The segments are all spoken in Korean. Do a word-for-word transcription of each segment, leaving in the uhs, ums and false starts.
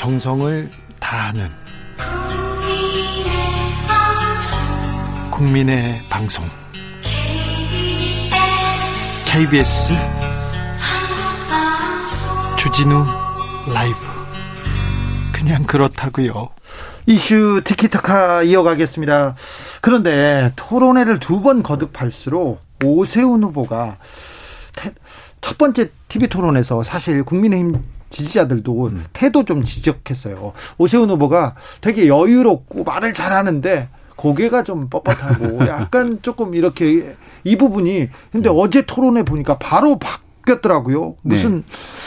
정성을 다하는 국민의 방송 케이비에스 주진우 라이브, 그냥 그렇다고요. 이슈 티키타카 이어가겠습니다. 그런데 토론회를 두 번 거듭할수록 오세훈 후보가 첫 번째 티비 토론에서 사실 국민의힘 지지자들도 음. 태도 좀 지적했어요. 오세훈 후보가 되게 여유롭고 말을 잘하는데 고개가 좀 뻣뻣하고 약간 조금 이렇게 이 부분이, 근데 음. 어제 토론회 보니까 바로 바뀌었더라고요. 무슨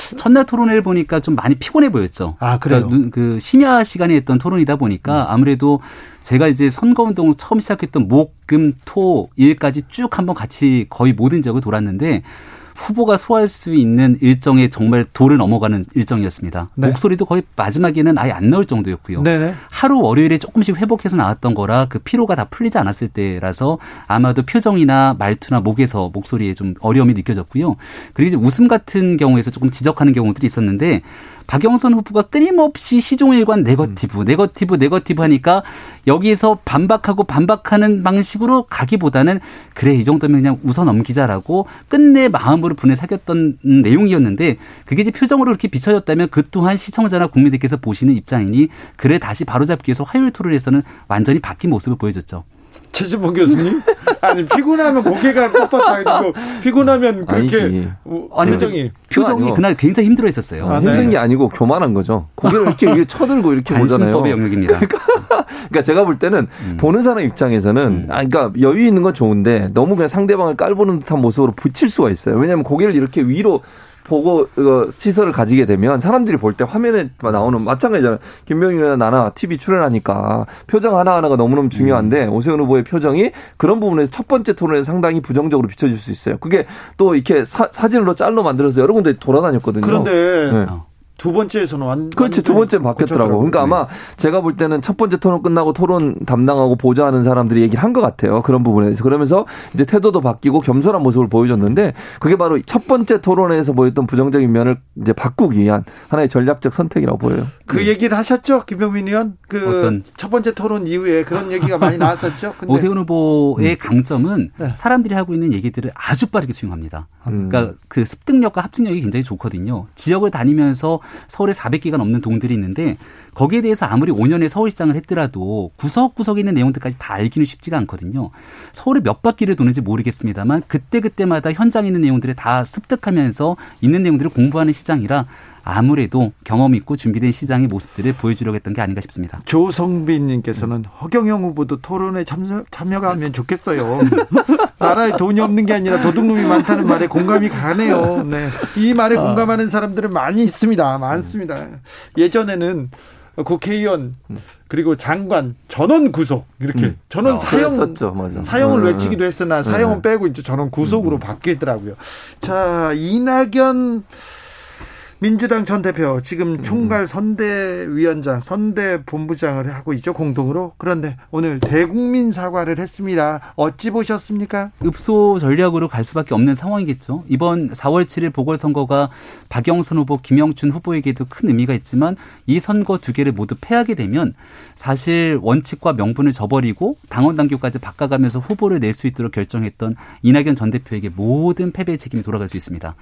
네. 첫날 토론회를 보니까 좀 많이 피곤해 보였죠. 아, 그래요? 그러니까 그 심야 시간에 했던 토론이다 보니까 음. 아무래도 제가 이제 선거운동 처음 시작했던 목, 금, 토, 일까지 쭉 한번 같이 거의 모든 지역을 돌았는데 후보가 소화할 수 있는 일정에 정말 도를 넘어가는 일정이었습니다. 네. 목소리도 거의 마지막에는 아예 안 나올 정도였고요. 네네. 하루 월요일에 조금씩 회복해서 나왔던 거라 그 피로가 다 풀리지 않았을 때라서 아마도 표정이나 말투나 목에서 목소리에 좀 어려움이 느껴졌고요. 그리고 이제 웃음 같은 경우에서 조금 지적하는 경우들이 있었는데, 박영선 후보가 끊임없이 시종일관 네거티브, 네거티브, 네거티브 하니까 여기에서 반박하고 반박하는 방식으로 가기보다는 그래 이 정도면 그냥 웃어 넘기자라고 끝내 마음으로 분을 사겼던 내용이었는데, 그게 이제 표정으로 그렇게 비춰졌다면 그 또한 시청자나 국민들께서 보시는 입장이니 그래 다시 바로잡기 위해서 화요일 토론에서는 완전히 바뀐 모습을 보여줬죠. 최진봉 교수님, 아니 피곤하면 고개가 뻣뻣하고 피곤하면 그렇게 아니지. 표정이 표정이 그날 굉장히 힘들어했었어요. 아, 네. 힘든 게 아니고 교만한 거죠. 고개를 이렇게, 이렇게 쳐들고 이렇게 보잖아요. 단순법의 영역입니다. 그러니까, 그러니까 제가 볼 때는 음. 보는 사람 입장에서는 음. 아, 그러니까 여유 있는 건 좋은데 너무 그냥 상대방을 깔보는 듯한 모습으로 붙일 수가 있어요. 왜냐하면 고개를 이렇게 위로 보고 시설을 가지게 되면 사람들이 볼 때 화면에 나오는 마찬가지잖아요. 김병윤이나 나나 티비 출연하니까 표정 하나하나가 너무너무 중요한데 오세훈 후보의 표정이 그런 부분에서 첫 번째 토론에서 상당히 부정적으로 비춰질 수 있어요. 그게 또 이렇게 사, 사진으로 짤로 만들어서 여러 군데 돌아다녔거든요. 그런데 네. 두 번째에서는 완전 그렇지 두 번째는 바뀌었더라고. 그러니까 네. 아마 제가 볼 때는 첫 번째 토론 끝나고 토론 담당하고 보좌하는 사람들이 얘기를 한 것 같아요. 그런 부분에서. 그러면서 이제 태도도 바뀌고 겸손한 모습을 보여줬는데, 그게 바로 첫 번째 토론에서 보였던 부정적인 면을 이제 바꾸기 위한 하나의 전략적 선택이라고 보여요. 그 네. 얘기를 하셨죠, 김병민 의원. 그 첫 번째 토론 이후에 그런 얘기가 많이 나왔었죠. 근데 오세훈 후보의 음. 강점은 네. 사람들이 하고 있는 얘기들을 아주 빠르게 수용합니다. 음. 그러니까 그 습득력과 합증력이 굉장히 좋거든요. 지역을 다니면서 서울에 사백 개가 넘는 동들이 있는데 거기에 대해서 아무리 오 년에 서울시장을 했더라도 구석구석에 있는 내용들까지 다 알기는 쉽지가 않거든요. 서울에 몇 바퀴를 도는지 모르겠습니다만 그때그때마다 현장에 있는 내용들을 다 습득하면서 있는 내용들을 공부하는 시장이라 아무래도 경험 있고 준비된 시장의 모습들을 보여주려고 했던 게 아닌가 싶습니다. 조성빈 님께서는 허경영 후보도 토론에 참여, 참여하면 좋겠어요. 나라에 돈이 없는 게 아니라 도둑놈이 많다는 말에 공감이 가네요. 네. 이 말에 공감하는 사람들은 많이 있습니다. 많습니다. 예전에는 국회의원 그리고 장관 전원 구속 이렇게 음. 전원 어, 사형 그랬었죠, 사형을 음. 외치기도 했으나 사형은 음. 빼고 이제 전원 구속으로 음. 바뀌더라고요. 자, 이낙연 민주당 전 대표 지금 총괄 선대위원장, 선대본부장을 하고 있죠, 공동으로. 그런데 오늘 대국민 사과를 했습니다. 어찌 보셨습니까? 읍소 전략으로 갈 수밖에 없는 상황이겠죠. 이번 사월 칠일 보궐선거가 박영선 후보, 김영춘 후보에게도 큰 의미가 있지만 이 선거 두 개를 모두 패하게 되면 사실 원칙과 명분을 저버리고 당원 당규까지 바꿔가면서 후보를 낼 수 있도록 결정했던 이낙연 전 대표에게 모든 패배의 책임이 돌아갈 수 있습니다.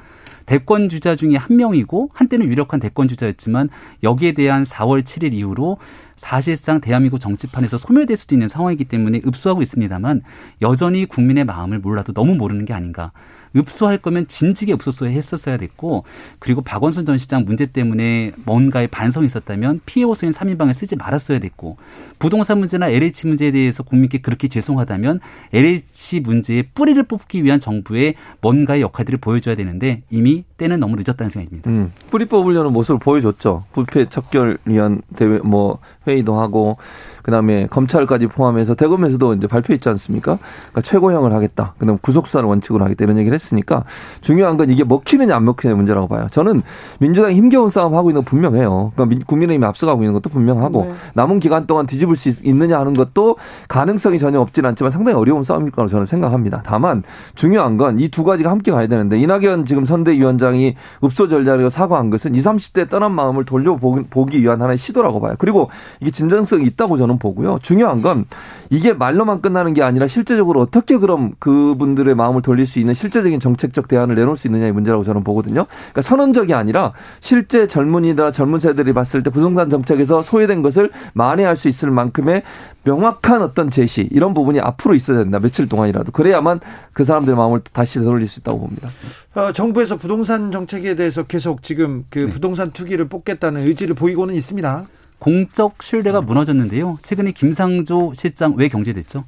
대권 주자 중에 한 명이고 한때는 유력한 대권 주자였지만 여기에 대한 사월 칠일 이후로 사실상 대한민국 정치판에서 소멸될 수도 있는 상황이기 때문에 읍소하고 있습니다만 여전히 국민의 마음을 몰라도 너무 모르는 게 아닌가. 읍소할 거면 진지하게 읍소소에 했었어야 됐고, 그리고 박원순 전 시장 문제 때문에 뭔가의 반성이 있었다면 피해 호소인 삼인방을 쓰지 말았어야 됐고, 부동산 문제나 엘에이치 문제에 대해서 국민께 그렇게 죄송하다면 엘에이치 문제의 뿌리를 뽑기 위한 정부의 뭔가의 역할들을 보여줘야 되는데 이미 때는 너무 늦었다는 생각입니다. 음, 뿌리 뽑으려는 모습을 보여줬죠. 부패 척결 위한 대회 뭐 회의도 하고 그다음에 검찰까지 포함해서 대검에서도 이제 발표했지 않습니까? 그러니까 최고형을 하겠다. 그다음 구속수사를 원칙으로 하겠다 이런 얘기를 했으니까 중요한 건 이게 먹히느냐 안 먹히느냐 문제라고 봐요. 저는 민주당이 힘겨운 싸움 하고 있는 거 분명해요. 그러니까 국민의힘이 앞서가고 있는 것도 분명하고 네. 남은 기간 동안 뒤집을 수 있느냐 하는 것도 가능성이 전혀 없지는 않지만 상당히 어려운 싸움일 거라고 저는 생각합니다. 다만 중요한 건 이 두 가지가 함께 가야 되는데 이낙연 지금 선대위원장이 읍소 전략으로 사과한 것은 이십, 삼십대의 떠난 마음을 돌려보기 위한 하나의 시도라고 봐요. 그리고 이게 진정성이 있다고 저는 보고요. 중요한 건 이게 말로만 끝나는 게 아니라 실제적으로 어떻게 그럼 그분들의 마음을 돌릴 수 있는 실제적인 정책적 대안을 내놓을 수 있느냐의 문제라고 저는 보거든요. 그러니까 선언적이 아니라 실제 젊은이나 젊은 세대들이 봤을 때 부동산 정책에서 소외된 것을 만회할 수 있을 만큼의 명확한 어떤 제시 이런 부분이 앞으로 있어야 된다. 며칠 동안이라도. 그래야만 그 사람들의 마음을 다시 되돌릴 수 있다고 봅니다. 어, 정부에서 부동산 정책에 대해서 계속 지금 그 부동산 투기를 뽑겠다는 의지를 보이고는 있습니다. 공적 신뢰가 무너졌는데요. 최근에 김상조 실장 왜 경질됐죠?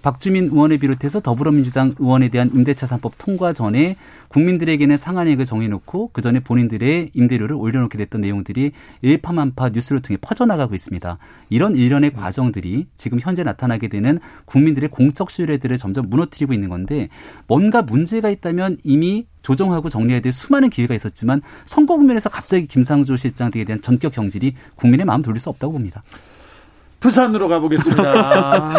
박주민 의원을 비롯해서 더불어민주당 의원에 대한 임대차 삼법 통과 전에 국민들에게는 상한액을 정해놓고 그 전에 본인들의 임대료를 올려놓게 됐던 내용들이 일파만파 뉴스를 통해 퍼져나가고 있습니다. 이런 일련의 과정들이 지금 현재 나타나게 되는 국민들의 공적 신뢰들을 점점 무너뜨리고 있는 건데 뭔가 문제가 있다면 이미 조정하고 정리해야 될 수많은 기회가 있었지만 선거 국면에서 갑자기 김상조 실장 등에 대한 전격 경질이 국민의 마음 돌릴 수 없다고 봅니다. 부산으로 가보겠습니다.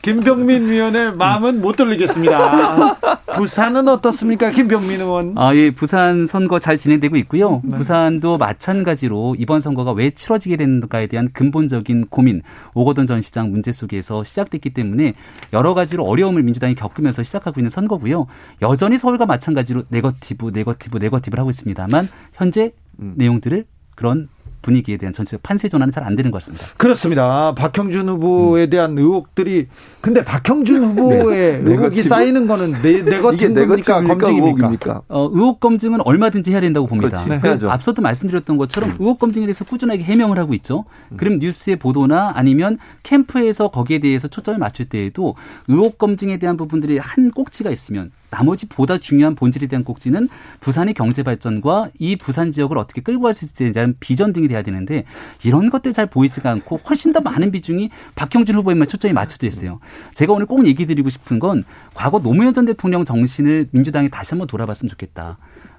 김병민 위원의 마음은 못 돌리겠습니다. 부산은 어떻습니까, 김병민 의원? 아, 예, 부산 선거 잘 진행되고 있고요. 네. 부산도 마찬가지로 이번 선거가 왜 치러지게 되는가에 대한 근본적인 고민, 오거돈 전 시장 문제 속에서 시작됐기 때문에 여러 가지로 어려움을 민주당이 겪으면서 시작하고 있는 선거고요. 여전히 서울과 마찬가지로 네거티브, 네거티브, 네거티브를 하고 있습니다만 현재 음. 내용들을 그런 분위기에 대한 전체적 판세 전환은 잘 안 되는 것 같습니다. 그렇습니다. 박형준 후보에 대한 의혹들이 근데 박형준 후보의 네. 의혹이 쌓이는 거는 네, 네거티브입니까? 검증입니까? 어, 의혹 검증은 얼마든지 해야 된다고 봅니다. 네, 앞서도 말씀드렸던 것처럼 의혹 검증에 대해서 꾸준하게 해명을 하고 있죠. 그럼 뉴스의 보도나 아니면 캠프에서 거기에 대해서 초점을 맞출 때에도 의혹 검증에 대한 부분들이 한 꼭지가 있으면 나머지 보다 중요한 본질에 대한 꼭지는 부산의 경제 발전과 이 부산 지역을 어떻게 끌고 갈 수 있을지에 대한 비전 등이 돼야 되는데 이런 것들 잘 보이지가 않고 훨씬 더 많은 비중이 박형준 후보에만 초점이 맞춰져 있어요. 제가 오늘 꼭 얘기 드리고 싶은 건 과거 노무현 전 대통령 정신을 민주당이 다시 한번 돌아봤으면 좋겠다.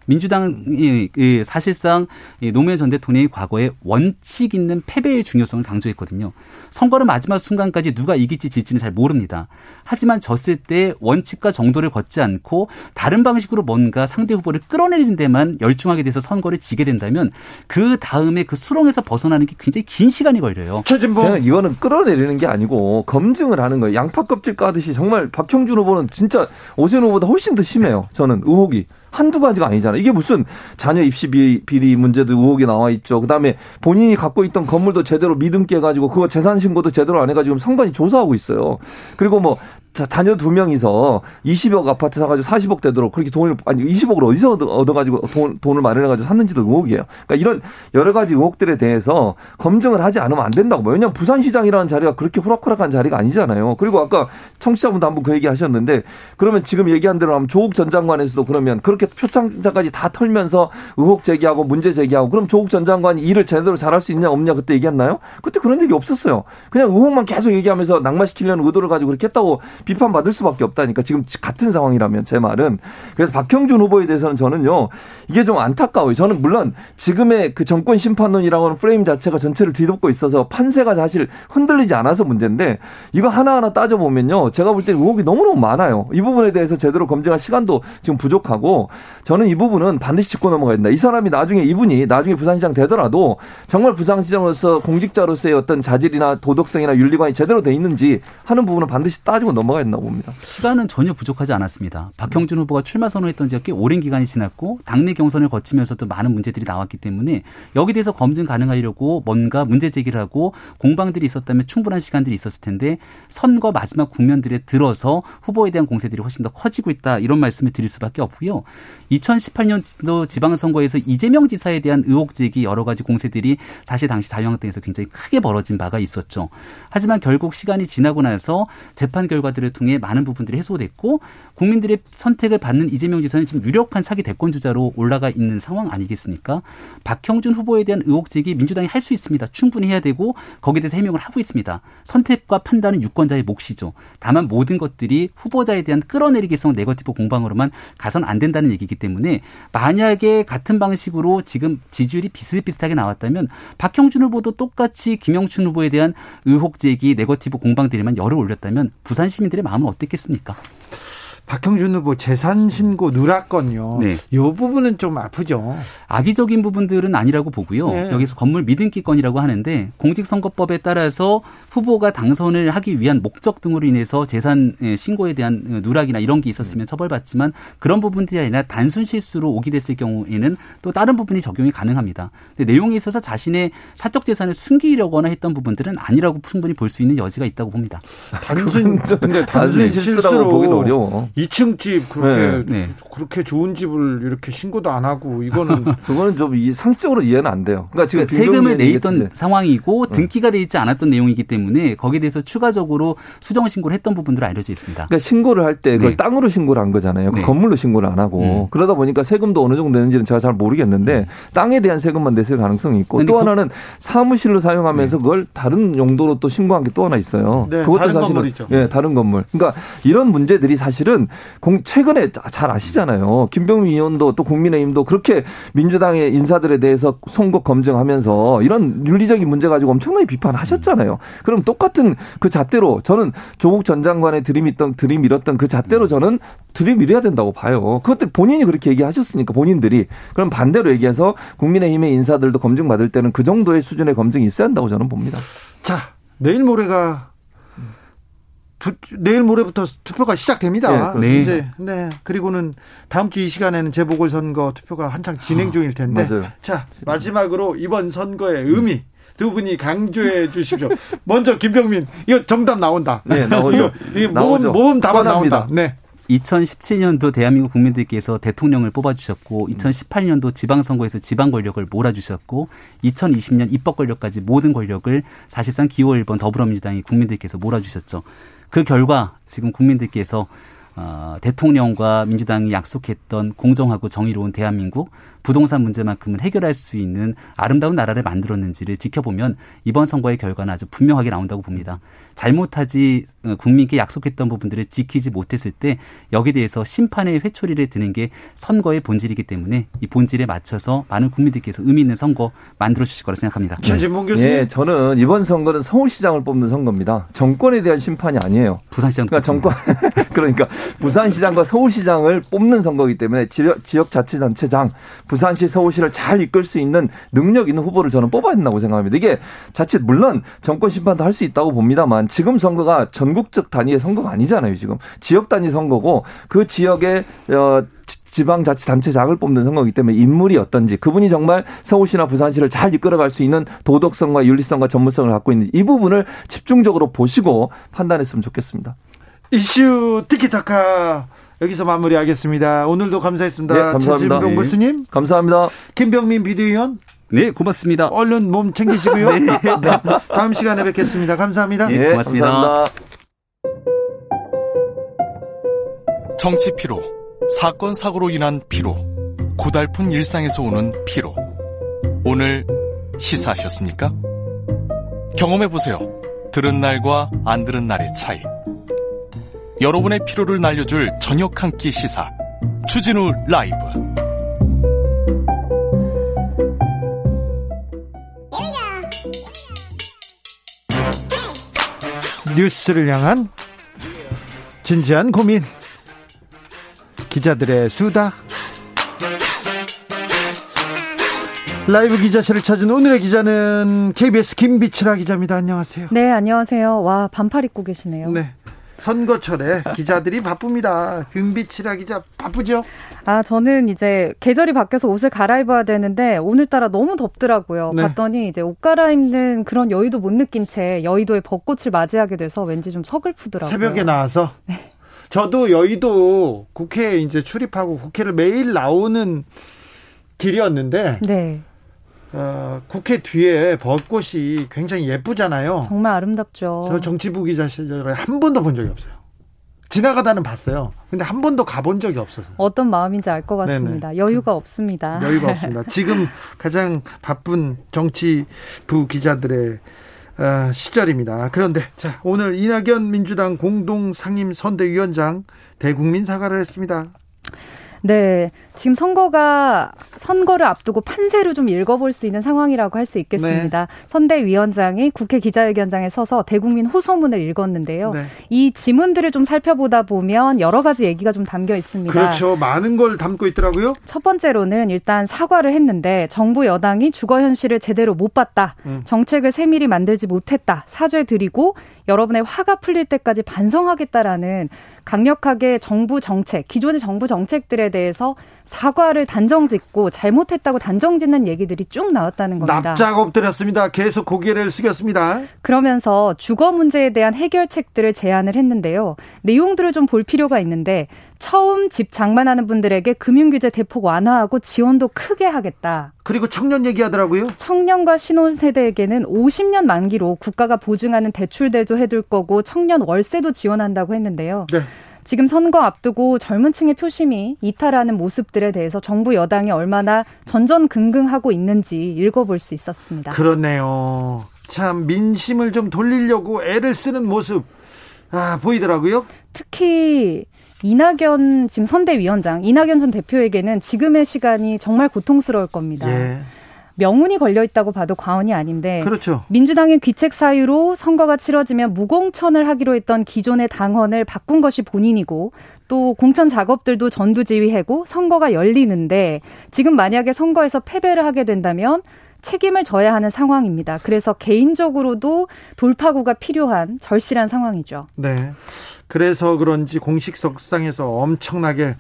민주당이 사실상 노무현 전 대통령이 과거에 원칙 있는 패배의 중요성을 강조했거든요. 선거를 마지막 순간까지 누가 이길지 질지는 잘 모릅니다. 하지만 졌을 때 원칙과 정도를 걷지 않고 다른 방식으로 뭔가 상대 후보를 끌어내리는 데만 열중하게 돼서 선거를 지게 된다면 그 다음에 그 수렁에서 벗어나는 게 굉장히 긴 시간이 걸려요. 최진봉. 저는 이거는 끌어내리는 게 아니고 검증을 하는 거예요. 양파 껍질 까듯이 정말 박형준 후보는 진짜 오세훈 후보보다 훨씬 더 심해요. 저는 의혹이. 한두 가지가 아니잖아요. 이게 무슨 자녀 입시 비리 문제도 의혹이 나와 있죠. 그다음에 본인이 갖고 있던 건물도 제대로 믿음 깨가지고 그거 재산 신고도 제대로 안 해가지고 선관위 조사하고 있어요. 그리고 뭐 자, 자녀 두 명이서 이십억 아파트 사가지고 사십억 되도록 그렇게 돈을, 아니, 이십억을 어디서 얻어가지고 돈, 돈을 마련해가지고 샀는지도 의혹이에요. 그러니까 이런 여러 가지 의혹들에 대해서 검증을 하지 않으면 안 된다고 봐요. 왜냐하면 부산시장이라는 자리가 그렇게 호락호락한 자리가 아니잖아요. 그리고 아까 청취자분도 한 분 그 얘기 하셨는데 그러면 지금 얘기한 대로 하면 조국 전 장관에서도 그러면 그렇게 표창장까지 다 털면서 의혹 제기하고 문제 제기하고 그럼 조국 전 장관이 일을 제대로 잘할 수 있냐 없냐 그때 얘기했나요? 그때 그런 얘기 없었어요. 그냥 의혹만 계속 얘기하면서 낙마시키려는 의도를 가지고 그렇게 했다고 비판받을 수밖에 없다니까 지금 같은 상황이라면 제 말은. 그래서 박형준 후보에 대해서는 저는요 이게 좀 안타까워요. 저는 물론 지금의 그 정권 심판론이라고 하는 프레임 자체가 전체를 뒤덮고 있어서 판세가 사실 흔들리지 않아서 문제인데 이거 하나하나 따져보면요 제가 볼 때 의혹이 너무너무 많아요. 이 부분에 대해서 제대로 검증할 시간도 지금 부족하고 저는 이 부분은 반드시 짚고 넘어가야 된다. 이 사람이 나중에 이분이 나중에 부산시장 되더라도 정말 부산시장으로서 공직자로서의 어떤 자질이나 도덕성이나 윤리관이 제대로 돼 있는지 하는 부분은 반드시 따지고 넘어가야 넘어가 있나 봅니다. 시간은 전혀 부족하지 않았습니다. 박형준 후보가 출마 선언했던 지가 꽤 오랜 기간이 지났고 당내 경선을 거치면서도 많은 문제들이 나왔기 때문에 여기 대해서 검증 가능하려고 뭔가 문제 제기를 하고 공방들이 있었다면 충분한 시간들이 있었을 텐데 선거 마지막 국면들에 들어서 후보에 대한 공세들이 훨씬 더 커지고 있다 이런 말씀을 드릴 수밖에 없고요. 이천십팔년도 지방선거에서 이재명 지사에 대한 의혹 제기 여러 가지 공세들이 사실 당시 자유한국당에서 굉장히 크게 벌어진 바가 있었죠. 하지만 결국 시간이 지나고 나서 재판 결과들 것들을 통해 많은 부분들이 해소됐고 국민들의 선택을 받는 이재명 지사는 지금 유력한 차기 대권주자로 올라가 있는 상황 아니겠습니까? 박형준 후보에 대한 의혹제기 민주당이 할 수 있습니다. 충분히 해야 되고 거기에 대해서 해명을 하고 있습니다. 선택과 판단은 유권자의 몫이죠. 다만 모든 것들이 후보자에 대한 끌어내리기성 네거티브 공방으로만 가선 안 된다는 얘기이기 때문에 만약에 같은 방식으로 지금 지지율이 비슷비슷하게 나왔다면 박형준 후보도 똑같이 김영춘 후보에 대한 의혹 제기 네거티브 공방들에만 열을 올렸다면 부산 시민들의 마음은 어땠겠습니까? 박형준 후보 재산 신고 누락건요. 네. 이 부분은 좀 아프죠. 악의적인 부분들은 아니라고 보고요. 네. 여기서 건물 미등기권이라고 하는데 공직선거법에 따라서 후보가 당선을 하기 위한 목적 등으로 인해서 재산 신고에 대한 누락이나 이런 게 있었으면 처벌받지만 그런 부분들이 아니라 단순 실수로 오기됐을 경우에는 또 다른 부분이 적용이 가능합니다. 근데 내용에 있어서 자신의 사적 재산을 숨기려거나 했던 부분들은 아니라고 충분히 볼 수 있는 여지가 있다고 봅니다. 단순, 근데 단순 실수라고 보기는 어려워. 이 층 집 그렇게 네, 네. 그렇게 좋은 집을 이렇게 신고도 안 하고 이거는 그거는 좀 상식적으로 이해는 안 돼요. 그러니까 지금 그러니까 세금을 내있던 얘기했지. 상황이고 등기가 돼 있지 않았던 내용이기 때문에 거기에 대해서 추가적으로 수정 신고를 했던 부분들은 알려져 있습니다. 그러니까 신고를 할 때 그걸 네. 땅으로 신고를 한 거잖아요. 네. 건물로 신고를 안 하고 음. 그러다 보니까 세금도 어느 정도 내는지는 제가 잘 모르겠는데 음. 땅에 대한 세금만 냈을 가능성이 있고 또 하나는 그, 사무실로 사용하면서 네. 그걸 다른 용도로 또 신고한 게 또 하나 있어요. 네, 그것도 다른 사실은 건물이죠. 예, 다른 건물. 그러니까 이런 문제들이 사실은 공, 최근에 잘 아시잖아요. 김병민 의원도 또 국민의힘도 그렇게 민주당의 인사들에 대해서 선거 검증하면서 이런 윤리적인 문제 가지고 엄청나게 비판하셨잖아요. 그럼 똑같은 그 잣대로 저는 조국 전 장관의 들이밀던 들이밀었던 그 잣대로 저는 들이밀어야 된다고 봐요. 그것들 본인이 그렇게 얘기하셨으니까 본인들이. 그럼 반대로 얘기해서 국민의힘의 인사들도 검증받을 때는 그 정도의 수준의 검증이 있어야 한다고 저는 봅니다. 자, 내일 모레가 부, 내일 모레부터 투표가 시작됩니다. 네, 이제 네. 그리고는 다음 주 이 시간에는 재보궐선거 투표가 한창 진행 중일 텐데. 아, 자, 마지막으로 이번 선거의 의미 두 분이 강조해 주십시오. 먼저 김병민, 이거 정답 나온다. 네, 나오죠. 이거, 나오죠. 모음, 모음 답은 나온다. 네. 이천십칠 년도 대한민국 국민들께서 대통령을 뽑아주셨고 이천십팔 년도 지방선거에서 지방권력을 몰아주셨고 이천이십 년 입법권력까지 모든 권력을 사실상 기호 일 번 더불어민주당이 국민들께서 몰아주셨죠. 그 결과 지금 국민들께서 어, 대통령과 민주당이 약속했던 공정하고 정의로운 대한민국, 부동산 문제만큼은 해결할 수 있는 아름다운 나라를 만들었는지를 지켜보면 이번 선거의 결과는 아주 분명하게 나온다고 봅니다. 잘못하지 국민께 약속했던 부분들을 지키지 못했을 때 여기에 대해서 심판의 회초리를 드는 게 선거의 본질이기 때문에 이 본질에 맞춰서 많은 국민들께서 의미 있는 선거 만들어주실 거라 생각합니다. 최진봉 네. 교수님. 예, 저는 이번 선거는 서울시장을 뽑는 선거입니다. 정권에 대한 심판이 아니에요. 부산시장. 그러니까 정권. 그러니까 부산시장과 서울시장을 뽑는 선거이기 때문에 지역, 지역자치단체장, 부산시, 서울시를 잘 이끌 수 있는 능력 있는 후보를 저는 뽑아야 된다고 생각합니다. 이게 자칫 물론 정권 심판도 할 수 있다고 봅니다만 지금 선거가 전국적 단위의 선거가 아니잖아요. 지금 지역 단위 선거고 그 지역의 어, 지방자치단체장을 뽑는 선거이기 때문에 인물이 어떤지 그분이 정말 서울시나 부산시를 잘 이끌어갈 수 있는 도덕성과 윤리성과 전문성을 갖고 있는지 이 부분을 집중적으로 보시고 판단했으면 좋겠습니다. 이슈 티키타카 여기서 마무리하겠습니다. 오늘도 감사했습니다. 네, 감사합니다. 최진봉 교수님 네. 감사합니다. 김병민 비대위원 네 고맙습니다. 얼른 몸 챙기시고요. 네. 네. 다음 시간에 뵙겠습니다. 감사합니다. 네, 고맙습니다. 감사합니다. 정치 피로, 사건 사고로 인한 피로, 고달픈 일상에서 오는 피로. 오늘 시사하셨습니까? 경험해보세요. 들은 날과 안 들은 날의 차이. 여러분의 피로를 날려줄 저녁 한 끼 시사 주진우 라이브. 뉴스를 향한 진지한 고민 기자들의 수다. 라이브 기자실을 찾은 오늘의 기자는 케이비에스 김비치라 기자입니다. 안녕하세요. 네, 안녕하세요. 와, 반팔 입고 계시네요. 네. 선거철에 기자들이 바쁩니다. 윤비치라 기자 바쁘죠? 아, 저는 이제 계절이 바뀌어서 옷을 갈아입어야 되는데 오늘따라 너무 덥더라고요. 네. 봤더니 이제 옷 갈아입는 그런 여유도 못 느낀 채 여의도의 벚꽃을 맞이하게 돼서 왠지 좀 서글프더라고요. 새벽에 나와서? 네. 저도 여의도 국회에 이제 출입하고 국회를 매일 나오는 길이었는데 네. 어, 국회 뒤에 벚꽃이 굉장히 예쁘잖아요. 정말 아름답죠. 저 정치부 기자 시절에 한 번도 본 적이 없어요. 지나가다는 봤어요. 근데 한 번도 가본 적이 없어서. 어떤 마음인지 알 것 같습니다. 네네. 여유가 없습니다. 여유가 없습니다. 지금 가장 바쁜 정치부 기자들의 어, 시절입니다. 그런데 자, 오늘 이낙연 민주당 공동상임선대위원장 대국민 사과를 했습니다. 네. 지금 선거가, 선거를 앞두고 판세로 좀 읽어볼 수 있는 상황이라고 할 수 있겠습니다. 네. 선대위원장이 국회 기자회견장에 서서 대국민 호소문을 읽었는데요. 네. 이 지문들을 좀 살펴보다 보면 여러 가지 얘기가 좀 담겨 있습니다. 그렇죠. 많은 걸 담고 있더라고요. 첫 번째로는 일단 사과를 했는데 정부 여당이 주거 현실을 제대로 못 봤다. 음. 정책을 세밀히 만들지 못했다. 사죄드리고 여러분의 화가 풀릴 때까지 반성하겠다라는 강력하게 정부 정책, 기존의 정부 정책들에 대해서 사과를 단정짓고 잘못했다고 단정짓는 얘기들이 쭉 나왔다는 겁니다. 납작 엎드렸습니다. 계속 고개를 숙였습니다. 그러면서 주거 문제에 대한 해결책들을 제안을 했는데요. 내용들을 좀 볼 필요가 있는데 처음 집 장만하는 분들에게 금융규제 대폭 완화하고 지원도 크게 하겠다. 그리고 청년 얘기하더라고요. 청년과 신혼세대에게는 오십 년 만기로 국가가 보증하는 대출대도 해둘 거고 청년 월세도 지원한다고 했는데요. 네. 지금 선거 앞두고 젊은 층의 표심이 이탈하는 모습들에 대해서 정부 여당이 얼마나 전전긍긍하고 있는지 읽어볼 수 있었습니다. 그렇네요. 참 민심을 좀 돌리려고 애를 쓰는 모습 아, 보이더라고요. 특히 이낙연 지금 선대위원장, 이낙연 전 대표에게는 지금의 시간이 정말 고통스러울 겁니다. 예. 명운이 걸려있다고 봐도 과언이 아닌데 그렇죠. 민주당의 귀책 사유로 선거가 치러지면 무공천을 하기로 했던 기존의 당헌을 바꾼 것이 본인이고 또 공천 작업들도 전두지휘하고 선거가 열리는데 지금 만약에 선거에서 패배를 하게 된다면 책임을 져야 하는 상황입니다. 그래서 개인적으로도 돌파구가 필요한 절실한 상황이죠. 네. 그래서 그런지 공식석상에서 엄청나게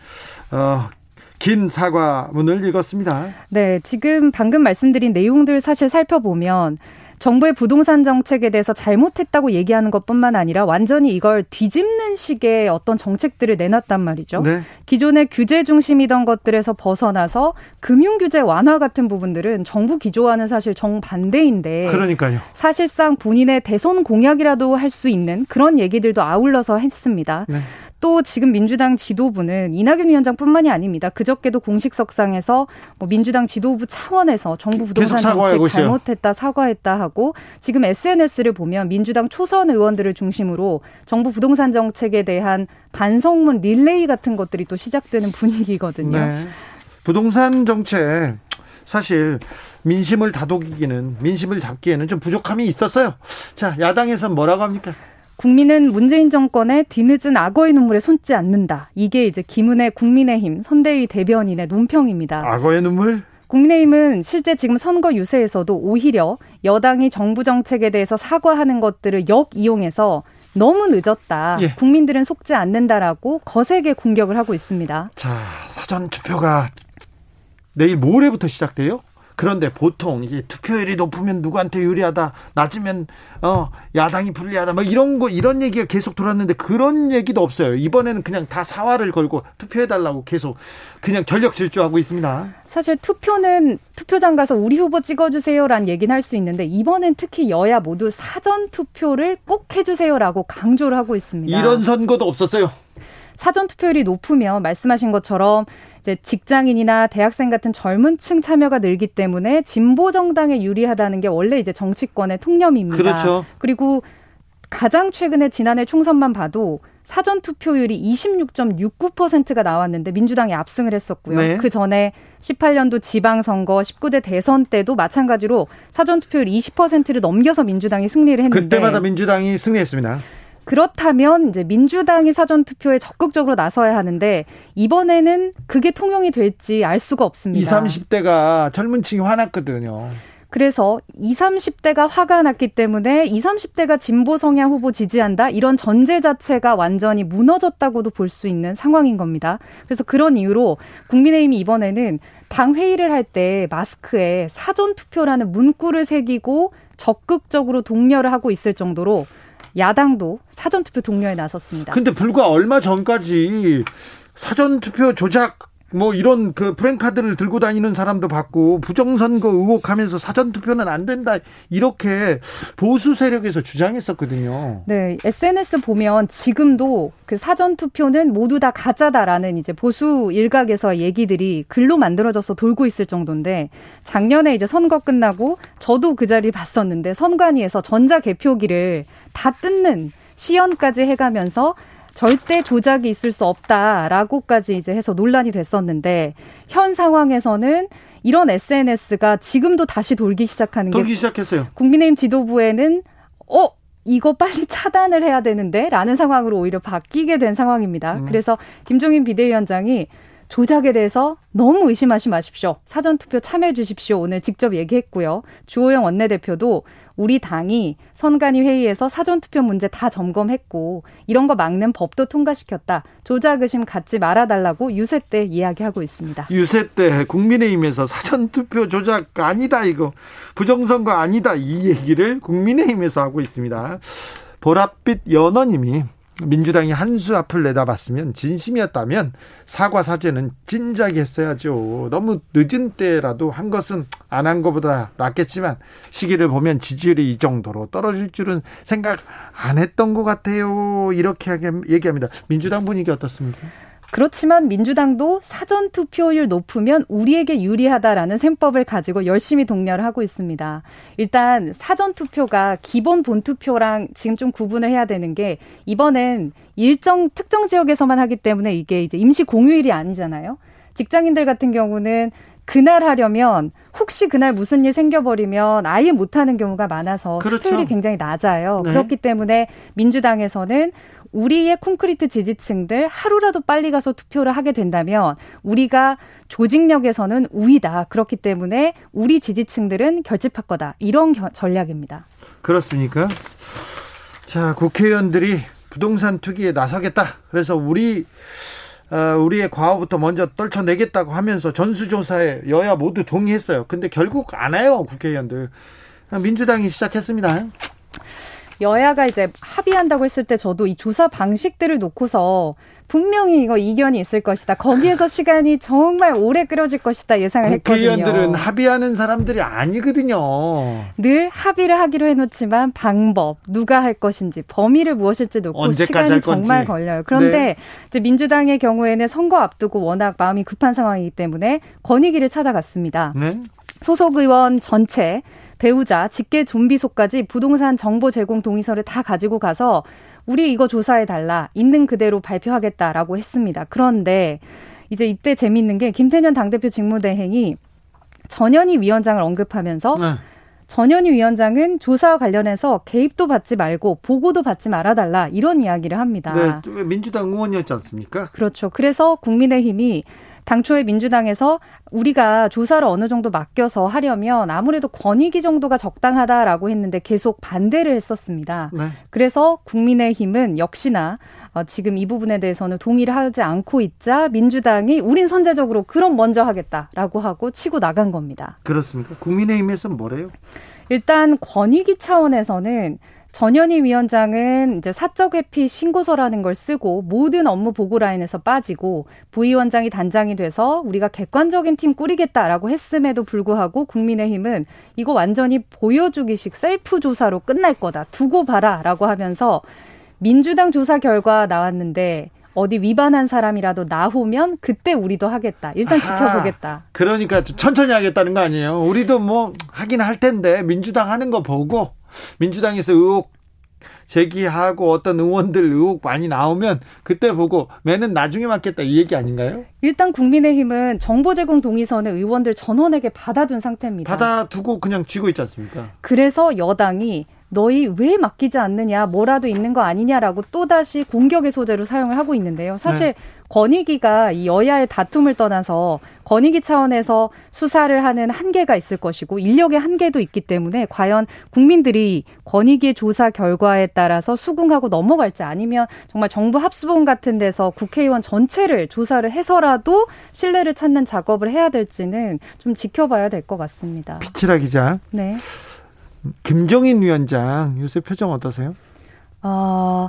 어, 긴 사과문을 읽었습니다. 네. 지금 방금 말씀드린 내용들 사실 살펴보면 정부의 부동산 정책에 대해서 잘못했다고 얘기하는 것뿐만 아니라 완전히 이걸 뒤집는 식의 어떤 정책들을 내놨단 말이죠. 네. 기존의 규제 중심이던 것들에서 벗어나서 금융 규제 완화 같은 부분들은 정부 기조와는 사실 정반대인데 그러니까요. 사실상 본인의 대선 공약이라도 할 수 있는 그런 얘기들도 아울러서 했습니다. 네. 또 지금 민주당 지도부는 이낙연 위원장뿐만이 아닙니다. 그저께도 공식석상에서 뭐 민주당 지도부 차원에서 정부 부동산 정책 잘못했다 사과했다 하고 지금 에스엔에스를 보면 민주당 초선 의원들을 중심으로 정부 부동산 정책에 대한 반성문 릴레이 같은 것들이 또 시작되는 분위기거든요. 네. 부동산 정책 사실 민심을 다독이기는 민심을 잡기에는 좀 부족함이 있었어요. 자, 야당에서는 뭐라고 합니까? 국민은 문재인 정권의 뒤늦은 악어의 눈물에 속지 않는다. 이게 이제 김은혜 국민의힘 선대위 대변인의 논평입니다. 악어의 눈물? 국민의힘은 실제 지금 선거 유세에서도 오히려 여당이 정부 정책에 대해서 사과하는 것들을 역이용해서 너무 늦었다. 예. 국민들은 속지 않는다라고 거세게 공격을 하고 있습니다. 자, 사전투표가 내일 모레부터 시작돼요? 그런데 보통 이게 투표율이 높으면 누구한테 유리하다, 낮으면 어, 야당이 불리하다, 막 이런 거 이런 얘기가 계속 돌았는데 그런 얘기도 없어요. 이번에는 그냥 다 사활을 걸고 투표해달라고 계속 그냥 전력 질주하고 있습니다. 사실 투표는 투표장 가서 우리 후보 찍어주세요란 얘기는 할 수 있는데 이번엔 특히 여야 모두 사전 투표를 꼭 해주세요라고 강조를 하고 있습니다. 이런 선거도 없었어요. 사전 투표율이 높으면 말씀하신 것처럼 이제 직장인이나 대학생 같은 젊은 층 참여가 늘기 때문에 진보 정당에 유리하다는 게 원래 이제 정치권의 통념입니다. 그렇죠. 그리고 가장 최근에 지난해 총선만 봐도 사전 투표율이 이십육 점 육구 퍼센트가 나왔는데 민주당이 압승을 했었고요. 네. 그 전에 십팔 년도 지방선거 십구 대 대선 때도 마찬가지로 사전 투표율 이십 퍼센트를 넘겨서 민주당이 승리를 했는데 그때마다 민주당이 승리했습니다. 그렇다면 이제 민주당이 사전투표에 적극적으로 나서야 하는데 이번에는 그게 통용이 될지 알 수가 없습니다. 이십, 삼십 대가 젊은 층이 화났거든요. 그래서 이십, 삼십 대가 화가 났기 때문에 이십, 삼십 대가 진보 성향 후보 지지한다 이런 전제 자체가 완전히 무너졌다고도 볼 수 있는 상황인 겁니다. 그래서 그런 이유로 국민의힘이 이번에는 당 회의를 할 때 마스크에 사전투표라는 문구를 새기고 적극적으로 독려를 하고 있을 정도로 야당도 사전투표 독려에 나섰습니다. 근데 불과 얼마 전까지 사전투표 조작 뭐 이런 그 프랭카드를 들고 다니는 사람도 봤고, 부정선거 의혹하면서 사전투표는 안 된다 이렇게 보수 세력에서 주장했었거든요. 네, 에스엔에스 보면 지금도 그 사전투표는 모두 다 가짜다라는 이제 보수 일각에서 얘기들이 글로 만들어져서 돌고 있을 정도인데, 작년에 이제 선거 끝나고 저도 그 자리 봤었는데 선관위에서 전자개표기를 다 뜯는 시연까지 해가면서 절대 조작이 있을 수 없다라고까지 이제 해서 논란이 됐었는데, 현 상황에서는 이런 에스엔에스가 지금도 다시 돌기 시작하는 돌기 게 돌기 시작했어요. 국민의힘 지도부에는 어? 이거 빨리 차단을 해야 되는데? 라는 상황으로 오히려 바뀌게 된 상황입니다. 음. 그래서 김종인 비대위원장이 조작에 대해서 너무 의심하지 마십시오. 사전투표 참여해 주십시오. 오늘 직접 얘기했고요. 주호영 원내대표도 우리 당이 선관위 회의에서 사전투표 문제 다 점검했고 이런 거 막는 법도 통과시켰다. 조작 의심 갖지 말아달라고 유세 때 이야기하고 있습니다. 유세 때 국민의힘에서 사전투표 조작 아니다, 이거 부정선거 아니다, 이 얘기를 국민의힘에서 하고 있습니다. 보랏빛 연어님이, 민주당이 한 수 앞을 내다봤으면, 진심이었다면 사과 사죄는 진작에 했어야죠. 너무 늦은 때라도 한 것은 안 한 것보다 낫겠지만 시기를 보면 지지율이 이 정도로 떨어질 줄은 생각 안 했던 것 같아요. 이렇게 얘기합니다. 민주당 분위기 어떻습니까? 그렇지만 민주당도 사전투표율 높으면 우리에게 유리하다라는 셈법을 가지고 열심히 독려를 하고 있습니다. 일단 사전투표가 기본 본투표랑 지금 좀 구분을 해야 되는 게, 이번엔 일정 특정 지역에서만 하기 때문에 이게 이제 임시 공휴일이 아니잖아요. 직장인들 같은 경우는 그날 하려면 혹시 그날 무슨 일 생겨버리면 아예 못하는 경우가 많아서 투표율이 그렇죠. 굉장히 낮아요. 네. 그렇기 때문에 민주당에서는 우리의 콘크리트 지지층들 하루라도 빨리 가서 투표를 하게 된다면 우리가 조직력에서는 우위다. 그렇기 때문에 우리 지지층들은 결집할 거다. 이런 겨, 전략입니다. 그렇습니까? 자, 국회의원들이 부동산 투기에 나서겠다. 그래서 우리, 어, 우리의 과오부터 먼저 떨쳐내겠다고 하면서 전수조사에 여야 모두 동의했어요. 근데 결국 안 해요, 국회의원들. 민주당이 시작했습니다. 여야가 이제 합의한다고 했을 때 저도 이 조사 방식들을 놓고서 분명히 이거 이견이 있을 것이다. 거기에서 시간이 정말 오래 끌어질 것이다 예상을 국회의원들은 했거든요. 국회의원들은 합의하는 사람들이 아니거든요. 늘 합의를 하기로 해놓지만 방법, 누가 할 것인지, 범위를 무엇일지 놓고 시간이 정말 걸려요. 그런데 네. 이제 민주당의 경우에는 선거 앞두고 워낙 마음이 급한 상황이기 때문에 건의기를 찾아갔습니다. 네. 소속 의원 전체, 배우자, 직계 좀비소까지 부동산 정보 제공 동의서를 다 가지고 가서 우리 이거 조사해달라, 있는 그대로 발표하겠다라고 했습니다. 그런데 이제 이때 재미있는 게 김태년 당대표 직무대행이 전현희 위원장을 언급하면서 네. 전현희 위원장은 조사와 관련해서 개입도 받지 말고 보고도 받지 말아달라 이런 이야기를 합니다. 네, 민주당 의원이었지 않습니까? 그렇죠. 그래서 국민의힘이 당초에 민주당에서 우리가 조사를 어느 정도 맡겨서 하려면 아무래도 권익위 정도가 적당하다라고 했는데 계속 반대를 했었습니다. 네. 그래서 국민의힘은 역시나 지금 이 부분에 대해서는 동의를 하지 않고 있자 민주당이 우린 선제적으로 그럼 먼저 하겠다라고 하고 치고 나간 겁니다. 그렇습니까? 국민의힘에서는 뭐래요? 일단 권익위 차원에서는 전현희 위원장은 이제 사적 회피 신고서라는 걸 쓰고 모든 업무 보고 라인에서 빠지고 부위원장이 단장이 돼서 우리가 객관적인 팀 꾸리겠다라고 했음에도 불구하고 국민의힘은 이거 완전히 보여주기식 셀프 조사로 끝날 거다. 두고 봐라라고 하면서 민주당 조사 결과 나왔는데 어디 위반한 사람이라도 나오면 그때 우리도 하겠다. 일단 아하, 지켜보겠다. 그러니까 천천히 하겠다는 거 아니에요. 우리도 뭐 하긴 할 텐데 민주당 하는 거 보고 민주당에서 의혹 제기하고 어떤 의원들 의혹 많이 나오면 그때 보고 매는 나중에 맞겠다 이 얘기 아닌가요? 일단 국민의힘은 정보 제공 동의서는 의원들 전원에게 받아둔 상태입니다. 받아두고 그냥 쥐고 있지 않습니까? 그래서 여당이 너희 왜 맡기지 않느냐, 뭐라도 있는 거 아니냐라고 또다시 공격의 소재로 사용을 하고 있는데요. 사실 네. 권익위가 이 여야의 다툼을 떠나서 권익위 차원에서 수사를 하는 한계가 있을 것이고 인력의 한계도 있기 때문에 과연 국민들이 권익위 조사 결과에 따라서 수긍하고 넘어갈지, 아니면 정말 정부 합수본 같은 데서 국회의원 전체를 조사를 해서라도 신뢰를 찾는 작업을 해야 될지는 좀 지켜봐야 될 것 같습니다. 피치라 기자. 네. 김종인 위원장 요새 표정 어떠세요? 어,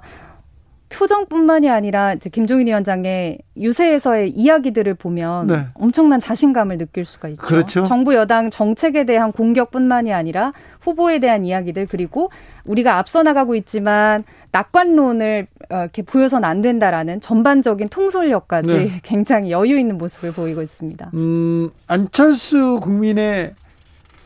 표정뿐만이 아니라 이제 김종인 위원장의 유세에서의 이야기들을 보면 네. 엄청난 자신감을 느낄 수가 있죠. 그렇죠. 정부 여당 정책에 대한 공격뿐만이 아니라 후보에 대한 이야기들, 그리고 우리가 앞서 나가고 있지만 낙관론을 이렇게 보여서는 안 된다라는 전반적인 통솔력까지 네. 굉장히 여유 있는 모습을 보이고 있습니다. 음, 안철수 국민의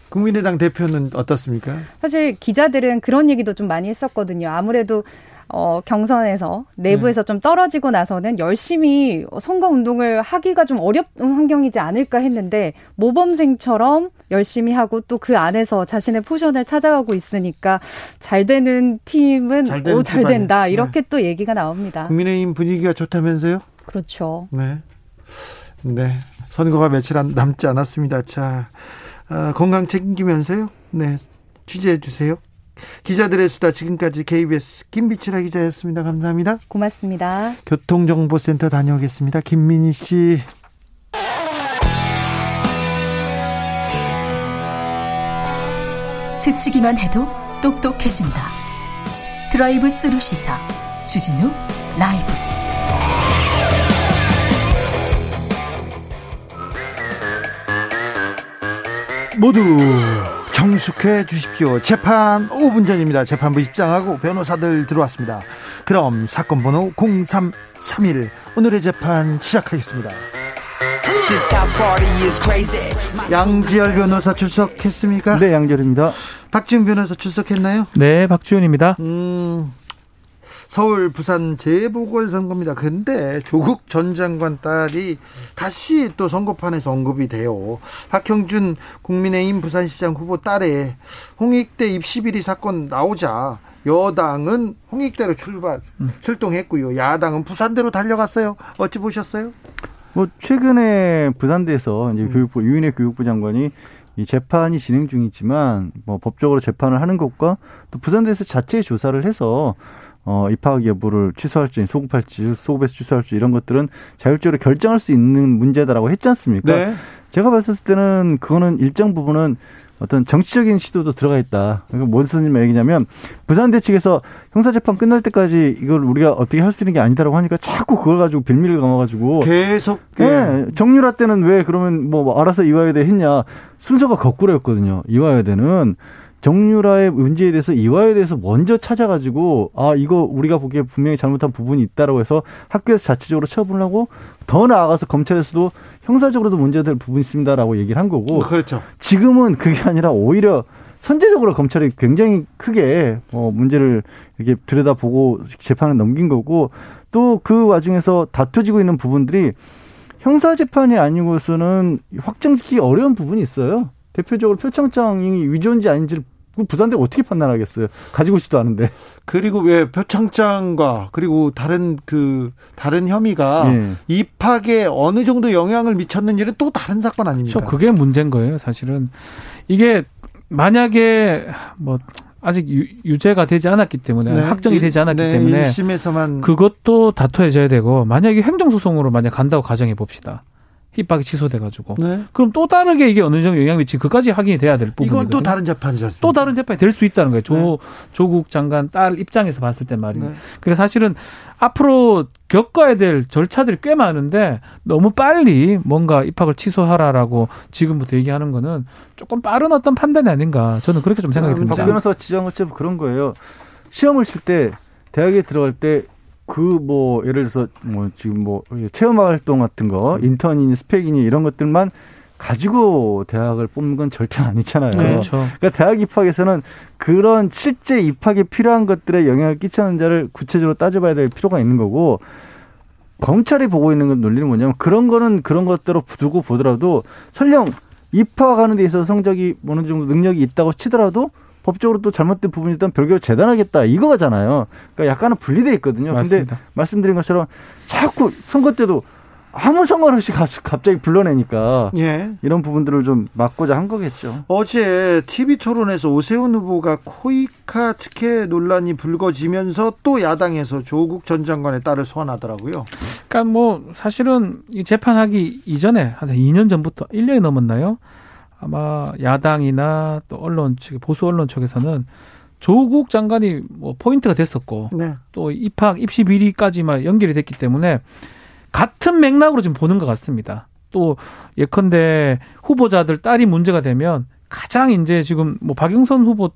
국민의당 대표는 어떻습니까? 사실 기자들은 그런 얘기도 좀 많이 했었거든요. 아무래도 어, 경선에서 내부에서 네. 좀 떨어지고 나서는 열심히 선거운동을 하기가 좀 어려운 환경이지 않을까 했는데 모범생처럼 열심히 하고 또 그 안에서 자신의 포션을 찾아가고 있으니까 잘 되는 팀은 잘, 되는 오, 잘 된다 이렇게 네. 또 얘기가 나옵니다. 국민의힘 분위기가 좋다면서요? 그렇죠. 네, 네. 선거가 며칠 남지 않았습니다. 자, 어, 건강 책임지면서요. 네, 취재해 주세요. 기자들의 수다, 지금까지 케이비에스 김비치라 기자였습니다. 감사합니다. 고맙습니다. 교통정보센터 다녀오겠습니다. 김민희 씨. 스치기만 해도 똑똑해진다. 드라이브 스루 시사 주진우 라이브. 모두 정숙해 주십시오. 재판 오 분 전입니다. 재판부 입장하고 변호사들 들어왔습니다. 그럼 사건 번호 공삼삼일 오늘의 재판 시작하겠습니다. 양지열 변호사 출석했습니까? 네, 양지열입니다. 박지훈 변호사 출석했나요? 네, 박지훈입니다. 음, 서울 부산 재보궐선거입니다. 근데 조국 전 장관 딸이 다시 또 선거판에서 언급이 돼요. 박형준 국민의힘 부산시장 후보 딸의 홍익대 입시 비리 사건 나오자 여당은 홍익대로 출발 출동했고요. 야당은 부산대로 달려갔어요. 어찌 보셨어요? 뭐 최근에 부산대에서 이제 교육부 유인혜 교육부 장관이 이 재판이 진행 중이지만 뭐 법적으로 재판을 하는 것과 또 부산대에서 자체 조사를 해서 어, 입학 여부를 취소할지, 소급할지, 소급해서 취소할지 이런 것들은 자율적으로 결정할 수 있는 문제다라고 했지 않습니까? 네. 제가 봤을 때는 그거는 일정 부분은 어떤 정치적인 시도도 들어가 있다. 그러니까 무슨 얘기냐면 부산대 측에서 형사재판 끝날 때까지 이걸 우리가 어떻게 할 수 있는 게 아니다라고 하니까 자꾸 그걸 가지고 빌미를 감아가지고 계속. 네. 정유라 때는 왜 그러면 뭐 알아서 이화여대 했냐. 순서가 거꾸로였거든요. 이화여대는. 정유라의 문제에 대해서 이화에 대해서 먼저 찾아가지고 아 이거 우리가 보기에 분명히 잘못한 부분이 있다라고 해서 학교에서 자체적으로 처분을 하고 더 나아가서 검찰에서도 형사적으로도 문제될 부분이 있습니다라고 얘기를 한 거고. 그렇죠. 지금은 그게 아니라 오히려 선제적으로 검찰이 굉장히 크게 어, 문제를 이렇게 들여다보고 재판을 넘긴 거고, 또 그 와중에서 다투지고 있는 부분들이 형사재판이 아니고서는 확정짓기 어려운 부분이 있어요. 대표적으로 표창장이 위조인지 아닌지를 부산대가 어떻게 판단하겠어요? 가지고 있지도 않은데. 그리고 왜 표창장과 그리고 다른 그 다른 혐의가 예. 입학에 어느 정도 영향을 미쳤는지는 또 다른 사건 아닙니까? 그렇죠. 그게 문제인 거예요, 사실은. 이게 만약에 뭐 아직 유, 유죄가 되지 않았기 때문에 네. 확정이 되지 않았기 네. 때문에 일 심에서만 그것도 다투해져야 되고, 만약에 행정소송으로 만약 간다고 가정해 봅시다. 입학이 취소돼가지고 네. 그럼 또 다르게 이게 어느 정도 영향을 미치고 그까지 확인이 돼야 될 부분이거든요. 이건 또 다른 재판이죠. 또 다른 재판이 될 수 있다는 거예요. 조, 네. 조국 장관 딸 입장에서 봤을 때 말이에요. 네. 그러니까 사실은 앞으로 겪어야 될 절차들이 꽤 많은데 너무 빨리 뭔가 입학을 취소하라라고 지금부터 얘기하는 거는 조금 빠른 어떤 판단이 아닌가, 저는 그렇게 좀 생각이 듭니다. 박 변호사가 지적한 것처럼 그런 거예요. 시험을 칠 때, 대학에 들어갈 때 그, 뭐, 예를 들어서, 뭐, 지금 뭐, 체험 활동 같은 거, 인턴이니 스펙이니 이런 것들만 가지고 대학을 뽑는 건 절대 아니잖아요. 그렇죠. 그러니까 대학 입학에서는 그런 실제 입학에 필요한 것들에 영향을 끼치는 자를 구체적으로 따져봐야 될 필요가 있는 거고, 검찰이 보고 있는 건 논리는 뭐냐면, 그런 거는 그런 것대로 두고 보더라도, 설령 입학하는 데 있어서 성적이 어느 정도 능력이 있다고 치더라도, 법적으로 또 잘못된 부분이 일단 별개로 재단하겠다 이거잖아요. 그러니까 약간은 분리되어 있거든요. 그런데 말씀드린 것처럼 자꾸 선거 때도 아무 상관없이 갑자기 불러내니까 예. 이런 부분들을 좀 막고자 한 거겠죠. 어제 티비 토론에서 오세훈 후보가 코이카 특혜 논란이 불거지면서 또 야당에서 조국 전 장관의 딸을 소환하더라고요. 그러니까 뭐 사실은 재판하기 이전에 한 이 년 전부터 일 년이 넘었나요? 아마 야당이나 또 언론 측, 보수 언론 쪽에서는 조국 장관이 뭐 포인트가 됐었고 네. 또 입학 입시 비리까지만 연결이 됐기 때문에 같은 맥락으로 지금 보는 것 같습니다. 또 예컨대 후보자들 딸이 문제가 되면 가장 이제 지금 뭐 박영선 후보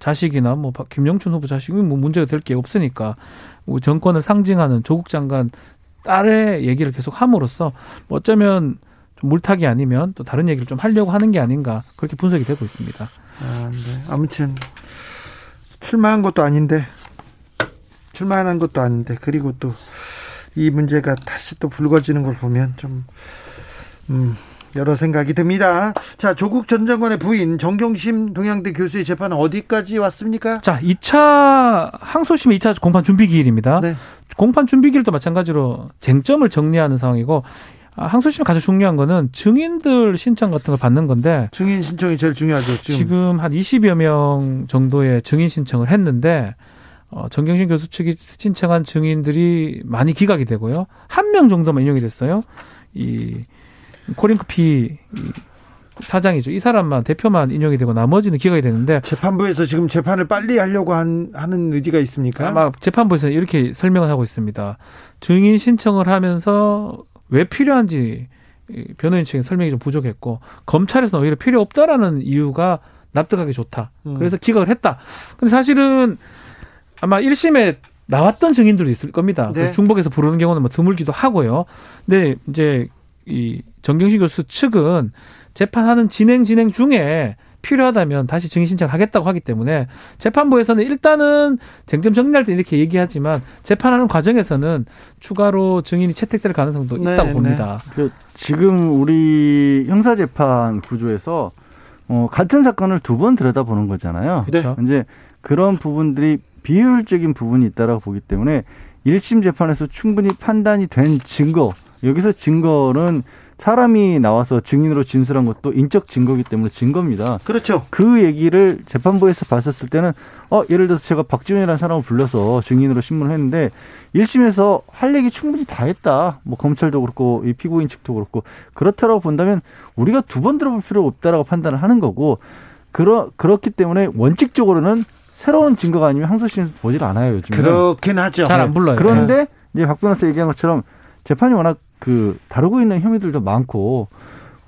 자식이나 뭐 김영춘 후보 자식이 뭐 문제가 될 게 없으니까 뭐 정권을 상징하는 조국 장관 딸의 얘기를 계속 함으로써 뭐 어쩌면 좀 물타기 아니면 또 다른 얘기를 좀 하려고 하는 게 아닌가 그렇게 분석이 되고 있습니다. 아, 네. 아무튼 출마한 것도 아닌데 출마한 것도 아닌데 그리고 또 이 문제가 다시 또 불거지는 걸 보면 좀 음. 여러 생각이 듭니다. 자, 조국 전 장관의 부인 정경심 동양대 교수의 재판은 어디까지 왔습니까? 자, 이 차 항소심 이 차 공판 준비기일입니다. 네. 공판 준비기일도 마찬가지로 쟁점을 정리하는 상황이고 항소심이 가장 중요한 거는 증인들 신청 같은 걸 받는 건데 증인 신청이 제일 중요하죠. 지금, 지금 한 이십여 명 정도의 증인 신청을 했는데 어, 정경심 교수 측이 신청한 증인들이 많이 기각이 되고요. 한 명 정도만 인용이 됐어요. 이 코링크피 사장이죠. 이 사람만 대표만 인용이 되고 나머지는 기각이 되는데 재판부에서 지금 재판을 빨리 하려고 한, 하는 의지가 있습니까? 아마 재판부에서는 이렇게 설명을 하고 있습니다. 증인 신청을 하면서 왜 필요한지 변호인 측의 설명이 좀 부족했고 검찰에서는 오히려 필요 없다라는 이유가 납득하기 좋다. 그래서 기각을 했다. 근데 사실은 아마 일 심에 나왔던 증인들도 있을 겁니다. 그래서 중복해서 부르는 경우는 뭐 드물기도 하고요. 근데 이제 이 정경심 교수 측은 재판하는 진행 진행 중에 필요하다면 다시 증인 신청을 하겠다고 하기 때문에 재판부에서는 일단은 쟁점 정리할 때 이렇게 얘기하지만 재판하는 과정에서는 추가로 증인이 채택될 가능성도 네, 있다고 봅니다. 네. 그 지금 우리 형사재판 구조에서 어, 같은 사건을 두 번 들여다보는 거잖아요. 그렇죠. 네. 이제 그런 부분들이 비효율적인 부분이 있다라고 보기 때문에 일 심 재판에서 충분히 판단이 된 증거 여기서 증거는 사람이 나와서 증인으로 진술한 것도 인적 증거이기 때문에 증거입니다. 그렇죠. 그 얘기를 재판부에서 봤었을 때는 어 예를 들어서 제가 박지훈이라는 사람을 불러서 증인으로 신문을 했는데 일 심에서 할 얘기 충분히 다 했다. 뭐 검찰도 그렇고 이 피고인 측도 그렇고 그렇다라고 본다면 우리가 두 번 들어볼 필요가 없다라고 판단을 하는 거고 그러, 그렇기 때문에 원칙적으로는 새로운 증거가 아니면 항소심에서 보질 않아요. 요즘은. 그렇긴 하죠. 잘 안 불러요. 그런데 이제 박 변호사 얘기한 것처럼 재판이 워낙 그 다루고 있는 혐의들도 많고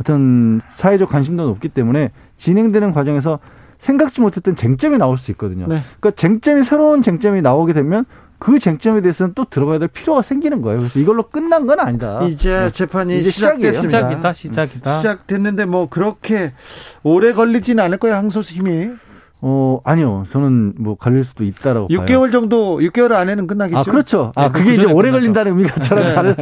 어떤 사회적 관심도 높기 때문에 진행되는 과정에서 생각지 못했던 쟁점이 나올 수 있거든요. 네. 그러니까 쟁점이 새로운 쟁점이 나오게 되면 그 쟁점에 대해서는 또 들어가야 될 필요가 생기는 거예요. 그래서 이걸로 끝난 건 아니다. 이제 네. 재판이 이제 시작됐습니다. 시작이다, 시작이다. 시작됐는데 뭐 그렇게 오래 걸리지는 않을 거예요, 항소심이. 어, 아니요. 저는 뭐 걸릴 수도 있다라고 봐요. 육 개월 정도, 육 개월 안에는 끝나겠죠. 아, 그렇죠. 아, 네, 그게 이제 오래 끝나죠. 걸린다는 의미가 저랑 다른.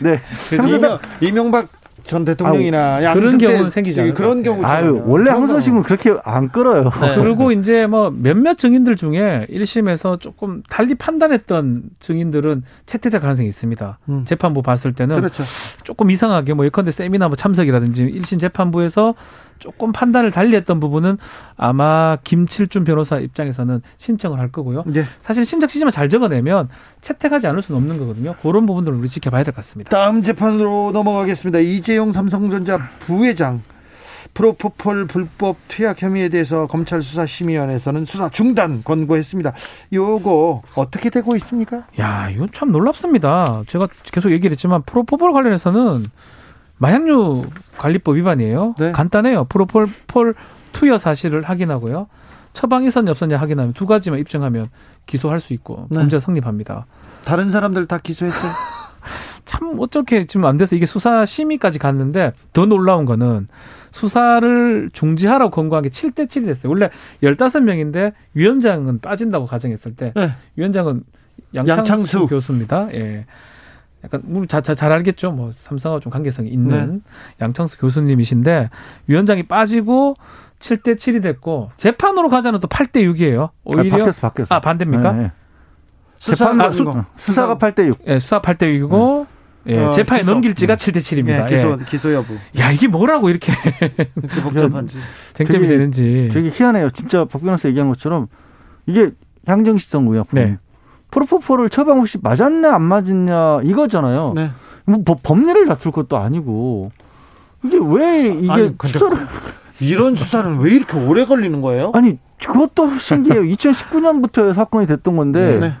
네. 이명, 이명박 전 대통령이나 아, 그런 경우는 생기죠. 그런 경우 아유, 원래 항소심은 그렇게 안 끌어요. 네. 그리고 이제 뭐 몇몇 증인들 중에 일 심에서 조금 달리 판단했던 증인들은 채택될 가능성이 있습니다. 음. 재판부 봤을 때는 그렇죠. 조금 이상하게 뭐 예컨대 세미나 뭐 참석이라든지 일 심 재판부에서 조금 판단을 달리했던 부분은 아마 김칠준 변호사 입장에서는 신청을 할 거고요. 네. 사실 신청 시기만 잘 적어내면 채택하지 않을 수는 없는 거거든요. 그런 부분들을 우리 지켜봐야 될 것 같습니다. 다음 재판으로 넘어가겠습니다. 이재용 삼성전자 부회장 프로포폴 불법 투약 혐의에 대해서 검찰 수사심의위원회에서는 수사 중단 권고했습니다. 요거 어떻게 되고 있습니까? 야, 이건 참 놀랍습니다. 제가 계속 얘기를 했지만 프로포폴 관련해서는 마약류 관리법 위반이에요. 네. 간단해요. 프로폴폴 투여 사실을 확인하고요. 처방이 있었냐 없었냐 확인하면 두 가지만 입증하면 기소할 수 있고 네. 범죄가 성립합니다. 다른 사람들 다 기소했어요. 참 어떻게 지금 안 돼서 이게 수사 심의까지 갔는데 더 놀라운 거는 수사를 중지하라고 권고한 게 칠 대 칠이 됐어요. 원래 열다섯 명인데 위원장은 빠진다고 가정했을 때 네. 위원장은 양창수, 양창수 교수입니다. 예. 약간 잘, 잘 알겠죠. 뭐 삼성하고 좀 관계성이 있는 네. 양창수 교수님이신데 위원장이 빠지고 칠 대 칠이 됐고 재판으로 가자는 또 팔 대 육이에요. 오히려 아, 바뀌었어, 바뀌었어. 아 반대입니까? 네. 재판 아, 수, 수사가 팔 대 육. 예, 네, 수사 팔 대 육이고 네. 예, 어, 재판에 기소. 넘길지가 네. 칠 대 칠입니다. 네, 기소 예. 기소 여부. 야 이게 뭐라고 이렇게 복잡한지 쟁점이 되게, 되는지. 되게 희한해요. 진짜 박 변호사 얘기한 것처럼 이게 향정식성 의약품. 네. 프로포폴을 처방 혹시 맞았냐 안 맞았냐 이거잖아요. 네. 뭐 법리를 다툴 것도 아니고 이게 왜 이게 아니, 수사를 이런 수사는 왜 이렇게 오래 걸리는 거예요? 아니 그것도 신기해요. 이천십구 년부터 사건이 됐던 건데 네.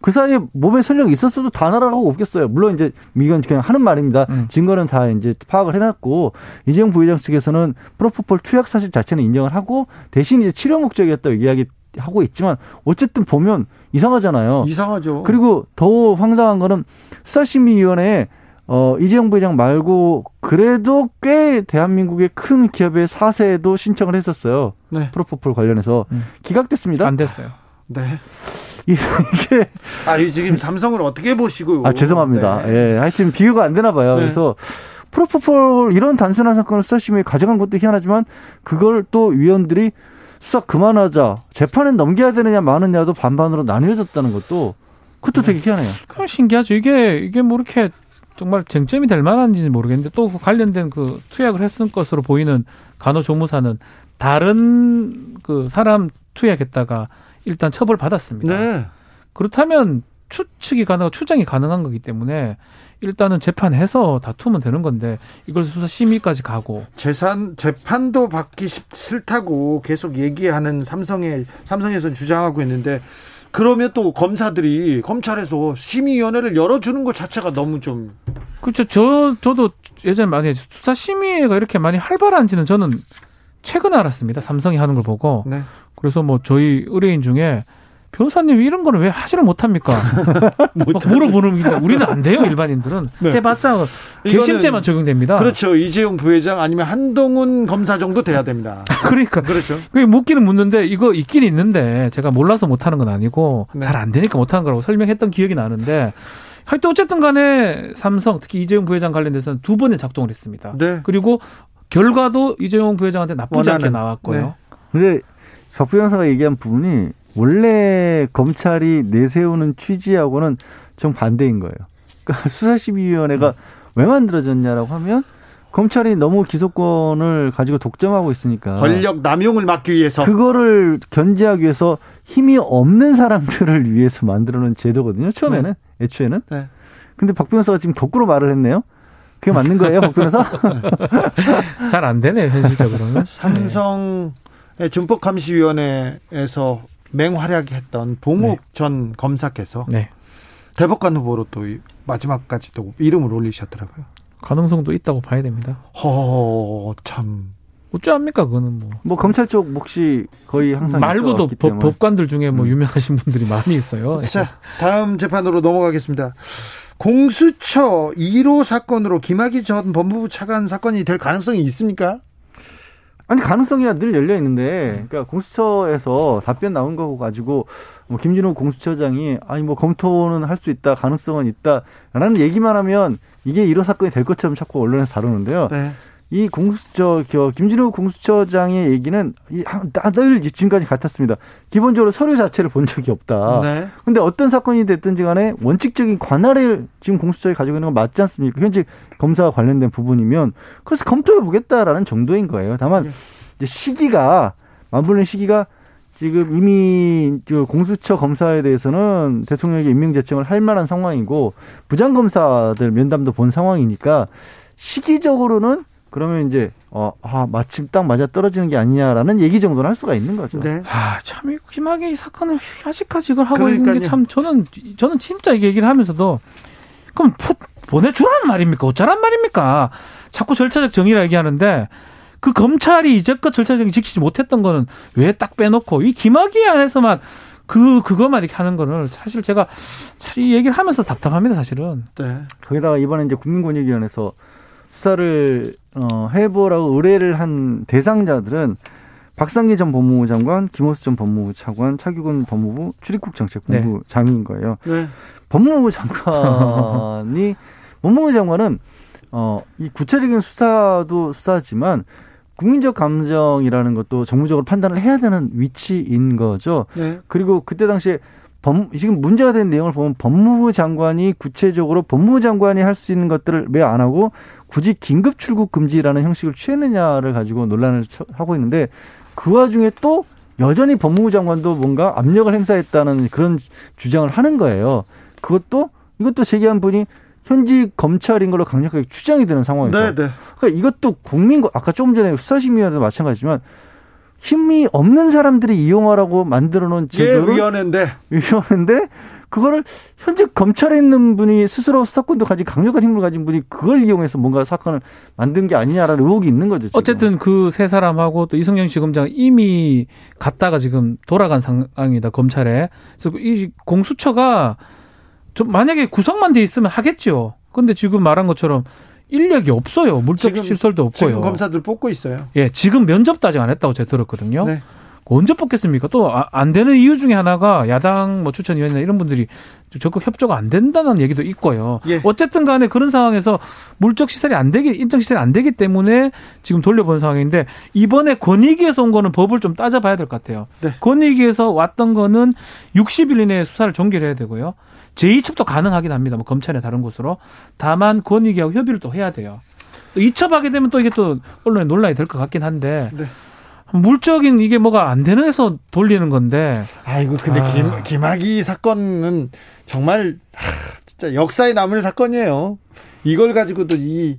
그 사이에 몸에 설력이 있었어도 다 날아가고 없겠어요. 물론 이제 이건 그냥 하는 말입니다. 음. 증거는 다 이제 파악을 해놨고 이재용 부회장 측에서는 프로포폴 투약 사실 자체는 인정을 하고 대신 이제 치료 목적이었다고 이야기하고 있지만 어쨌든 보면 이상하잖아요. 이상하죠. 그리고 더 황당한 거는 수사심의위원회에 어, 이재용 부회장 말고 그래도 꽤 대한민국의 큰 기업의 사 세도 신청을 했었어요. 네. 프로포폴 관련해서 음. 기각됐습니다. 안 됐어요. 네. 이게 아, 지금 삼성을 어떻게 보시고요? 아, 죄송합니다. 네. 예, 하여튼 비교가 안 되나 봐요. 네. 그래서 프로포폴 이런 단순한 사건을 수사심의에 가져간 것도 희한하지만 그걸 또 위원들이 수사 그만하자, 재판에 넘겨야 되느냐 마느냐도 반반으로 나뉘어졌다는 것도 그것도 네. 되게 희한해요. 그럼 신기하죠. 이게 이게 뭐 이렇게 정말 쟁점이 될 만한지는 모르겠는데 또 그 관련된 그 투약을 했을 것으로 보이는 간호조무사는 다른 그 사람 투약했다가 일단 처벌 받았습니다. 네. 그렇다면 추측이 가능하고 추정이 가능한 거기 때문에 일단은 재판해서 다투면 되는 건데 이걸 수사 심의까지 가고 재산 재판도 받기 싫다고 계속 얘기하는 삼성에 삼성에서는 주장하고 있는데. 그러면 또 검사들이 검찰에서 심의위원회를 열어주는 것 자체가 너무 좀. 그렇죠. 저, 저도 예전에 많이 수사심의회가 이렇게 많이 활발한지는 저는 최근에 알았습니다. 삼성이 하는 걸 보고. 네. 그래서 뭐 저희 의뢰인 중에 변호사님 이런 거를 왜 하지를 못합니까? 막 물어보는 게 우리는 안 돼요. 일반인들은. 네. 해봤자 개심죄만 적용됩니다. 그렇죠. 이재용 부회장 아니면 한동훈 검사 정도 돼야 됩니다. 그러니까. 그렇죠. 그게 묻기는 묻는데 이거 있긴 있는데 제가 몰라서 못하는 건 아니고 네. 잘 안 되니까 못하는 거라고 설명했던 기억이 나는데 하여튼 어쨌든 간에 삼성 특히 이재용 부회장 관련돼서는 두 번의 작동을 했습니다. 네. 그리고 결과도 이재용 부회장한테 나쁘지 원하는, 않게 나왔고요. 그런데 네. 박 변호사가 얘기한 부분이 원래 검찰이 내세우는 취지하고는 정반대인 거예요. 그러니까 수사심의위원회가 음. 왜 만들어졌냐라고 하면 검찰이 너무 기소권을 가지고 독점하고 있으니까 권력 남용을 막기 위해서 그거를 견제하기 위해서 힘이 없는 사람들을 위해서 만들어놓은 제도거든요. 처음에는 네. 애초에는. 네. 근데 박 변호사가 지금 거꾸로 말을 했네요. 그게 맞는 거예요, 박 변호사? 잘 안 되네요, 현실적으로는. 삼성 준법감시위원회에서 맹활약했던 봉욱 네. 전 검사께서 네. 대법관 후보로 또 마지막까지 또 이름을 올리셨더라고요. 가능성도 있다고 봐야 됩니다. 허, 참. 어쩌합니까, 그거는 뭐. 뭐, 검찰 쪽 몫이 거의 항상. 말고도 법, 법관들 중에 뭐 유명하신 분들이 많이 있어요. 자, 다음 재판으로 넘어가겠습니다. 공수처 일 호 사건으로 김학의 전 법무부 차관 사건이 될 가능성이 있습니까? 아니 가능성이야 늘 열려 있는데, 그러니까 공수처에서 답변 나온 거 가지고 뭐 김진호 공수처장이 아니 뭐 검토는 할 수 있다, 가능성은 있다라는 얘기만 하면 이게 일 호 사건이 될 것처럼 자꾸 언론에서 다루는데요. 네. 이 공수처 김진호 공수처장의 얘기는 늘 지금까지 같았습니다. 기본적으로 서류 자체를 본 적이 없다. 네. 근데 어떤 사건이 됐든지 간에 원칙적인 관할을 지금 공수처에 가지고 있는 건 맞지 않습니까? 현재 검사와 관련된 부분이면 그래서 검토해보겠다라는 정도인 거예요. 다만 이제 시기가 맞물린 시기가 지금 이미 공수처 검사에 대해서는 대통령에게 임명제청을 할 만한 상황이고 부장검사들 면담도 본 상황이니까 시기적으로는 그러면 이제 어, 아, 마침 딱 맞아 떨어지는 게 아니냐라는 얘기 정도는 할 수가 있는 거죠. 네. 아, 참 김학의 이 사건을 아직까지 이걸 하고 그러니까요. 있는 게 참 저는 저는 진짜 이 얘기를 하면서도 그럼 푸, 보내주란 말입니까? 어쩌란 말입니까? 자꾸 절차적 정의라 얘기하는데 그 검찰이 이제껏 절차적 정의 지키지 못했던 거는 왜 딱 빼놓고 이 김학의 안에서만 그 그것만 이렇게 하는 거를 사실 제가 사실 이 얘기를 하면서 답답합니다, 사실은. 네. 거기다가 이번에 이제 국민권익위원회에서 수사를 어, 해보라고 의뢰를 한 대상자들은 박상기 전 법무부 장관, 김오수 전 법무부 차관, 차규근 법무부 출입국 정책본부 네. 장인 거예요. 네. 법무부 장관이 법무부 장관은 어, 이 구체적인 수사도 수사지만 국민적 감정이라는 것도 정무적으로 판단을 해야 되는 위치인 거죠. 네. 그리고 그때 당시에 범, 지금 문제가 된 내용을 보면 법무부 장관이 구체적으로 법무부 장관이 할 수 있는 것들을 왜 안 하고 굳이 긴급 출국 금지라는 형식을 취했느냐를 가지고 논란을 하고 있는데 그 와중에 또 여전히 법무부 장관도 뭔가 압력을 행사했다는 그런 주장을 하는 거예요. 그것도 이것도 제기한 분이 현직 검찰인 걸로 강력하게 추정이 되는 상황이죠. 네, 네. 그러니까 이것도 국민과 아까 조금 전에 수사심의위원회도 마찬가지지만 힘이 없는 사람들이 이용하라고 만들어놓은 제도를 예, 위원회인데. 위원회인데 그거를 현재 검찰에 있는 분이 스스로 수사권도 가진 강력한 힘을 가진 분이 그걸 이용해서 뭔가 사건을 만든 게 아니냐라는 의혹이 있는 거죠. 지금. 어쨌든 그 세 사람하고 또 이성영 씨 검장 이미 갔다가 지금 돌아간 상황이다 검찰에. 그래서 이 공수처가 좀 만약에 구성만 돼 있으면 하겠죠. 그런데 지금 말한 것처럼. 인력이 없어요. 물적 시설도 없고요. 지금 검사들 뽑고 있어요. 예, 지금 면접도 아직 안 했다고 제가 들었거든요. 네. 언제 뽑겠습니까? 또 안 되는 이유 중에 하나가 야당 뭐 추천위원이나 이런 분들이 적극 협조가 안 된다는 얘기도 있고요. 예. 어쨌든 간에 그런 상황에서 물적 시설이 안 되기, 인적 시설이 안 되기 때문에 지금 돌려본 상황인데 이번에 권익위에서 온 거는 법을 좀 따져봐야 될 것 같아요. 네. 권익위에서 왔던 거는 육십 일 이내에 수사를 종결해야 되고요. 제이 첩도 가능하긴 합니다. 뭐 검찰이나 다른 곳으로. 다만 권익위하고 협의를 또 해야 돼요. 또 이 첩하게 되면 또 이게 또 언론에 논란이 될 것 같긴 한데 네. 물적인 이게 뭐가 안 되는 해서 돌리는 건데. 아이고 근데 아. 김, 김학의 사건은 정말 하, 진짜 역사에 남을 사건이에요. 이걸 가지고도 이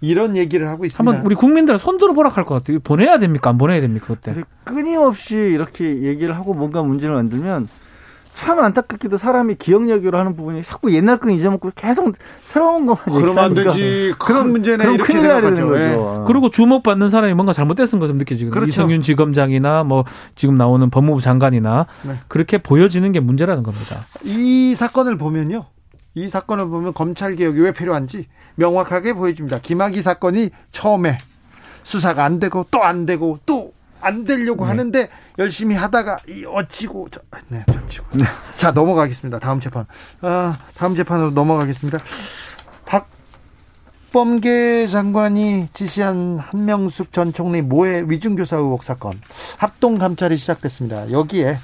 이런 얘기를 하고 있습니다. 한번 우리 국민들 손들어 보라 할 것 같아요. 보내야 됩니까? 안 보내야 됩니까? 그때. 끊임없이 이렇게 얘기를 하고 뭔가 문제를 만들면. 참 안타깝게도 사람이 기억력으로 하는 부분이 자꾸 옛날 건 잊어먹고 계속 새로운 것만 얘기하니까 그러면 안 되지. 그런 문제네. 그럼 이렇게 생각하죠. 네. 그리고 주목받는 사람이 뭔가 잘못됐은 것처럼 느껴지거든요. 그렇죠. 이성윤 지검장이나 뭐 지금 나오는 법무부 장관이나 네. 그렇게 보여지는 게 문제라는 겁니다. 이 사건을 보면요. 이 사건을 보면 검찰개혁이 왜 필요한지 명확하게 보여집니다. 김학의 사건이 처음에 수사가 안 되고 또 안 되고 또 안 되려고 네. 하는데 열심히 하다가 이 어찌고 저, 네, 저치고 네. 자 넘어가겠습니다. 다음 재판 아, 다음 재판으로 넘어가겠습니다. 박범계 장관이 지시한 한명숙 전 총리 모해 위증교사 의혹 사건 합동 감찰이 시작됐습니다. 여기에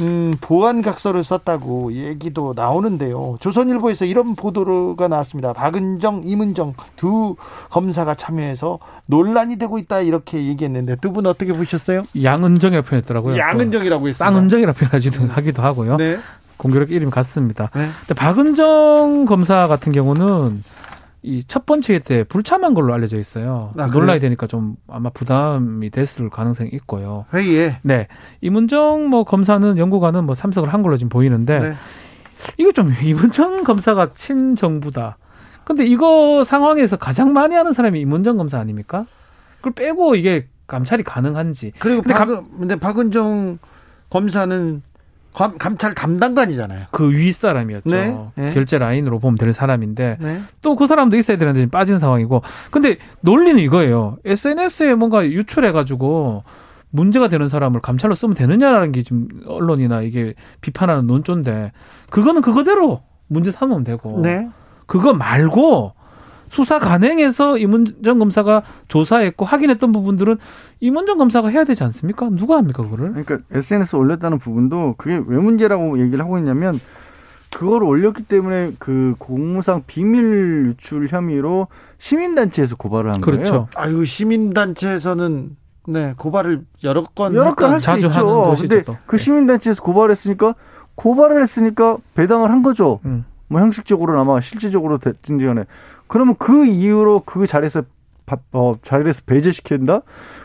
음, 보안각서를 썼다고 얘기도 나오는데요. 조선일보에서 이런 보도가 나왔습니다. 박은정, 임은정 두 검사가 참여해서 논란이 되고 있다 이렇게 얘기했는데 두 분 어떻게 보셨어요? 양은정이라고 표현했더라고요. 양은정이라고 했습니다. 쌍은정이라고 표현하기도 하고요. 네. 공교롭게 이름이 같습니다. 네. 근데 박은정 검사 같은 경우는 이 첫 번째 때 불참한 걸로 알려져 있어요. 아, 논란이 되니까 좀 아마 부담이 됐을 가능성이 있고요. 회의에. 네. 임은정 뭐 검사는 연구관은 뭐 참석을 한 걸로 지금 보이는데 네. 이거 좀 임은정 검사가 친정부다. 근데 이거 상황에서 가장 많이 하는 사람이 임은정 검사 아닙니까? 그걸 빼고 이게 감찰이 가능한지. 그리고 근데, 박, 감, 근데 박은정 검사는 감, 감찰 담당관이잖아요. 그 윗사람이었죠. 네, 네. 결제 라인으로 보면 될 사람인데 네. 또 그 사람도 있어야 되는데 지금 빠진 상황이고. 근데 논리는 이거예요. 에스엔에스에 뭔가 유출해가지고 문제가 되는 사람을 감찰로 쓰면 되느냐라는 게 지금 언론이나 이게 비판하는 논조인데 그거는 그거대로 문제 삼으면 되고 네. 그거 말고 수사 간행해서 임은정 검사가 조사했고 확인했던 부분들은 임은정 검사가 해야 되지 않습니까? 누가 합니까 그거를? 그러니까 에스엔에스 올렸다는 부분도 그게 왜 문제라고 얘기를 하고 있냐면 그걸 올렸기 때문에 그 공무상 비밀 유출 혐의로 시민단체에서 고발을 한 거예요. 그렇죠. 아유 시민단체에서는 네 고발을 여러 건 여러 건 할 수 있죠. 근데 또. 그 시민단체에서 고발했으니까 고발을 했으니까 배당을 한 거죠. 음. 뭐 형식적으로나마 실질적으로 됐든지 간에 그러면 그 이후로 그 자리에서 어, 자리에서 배제시킨다?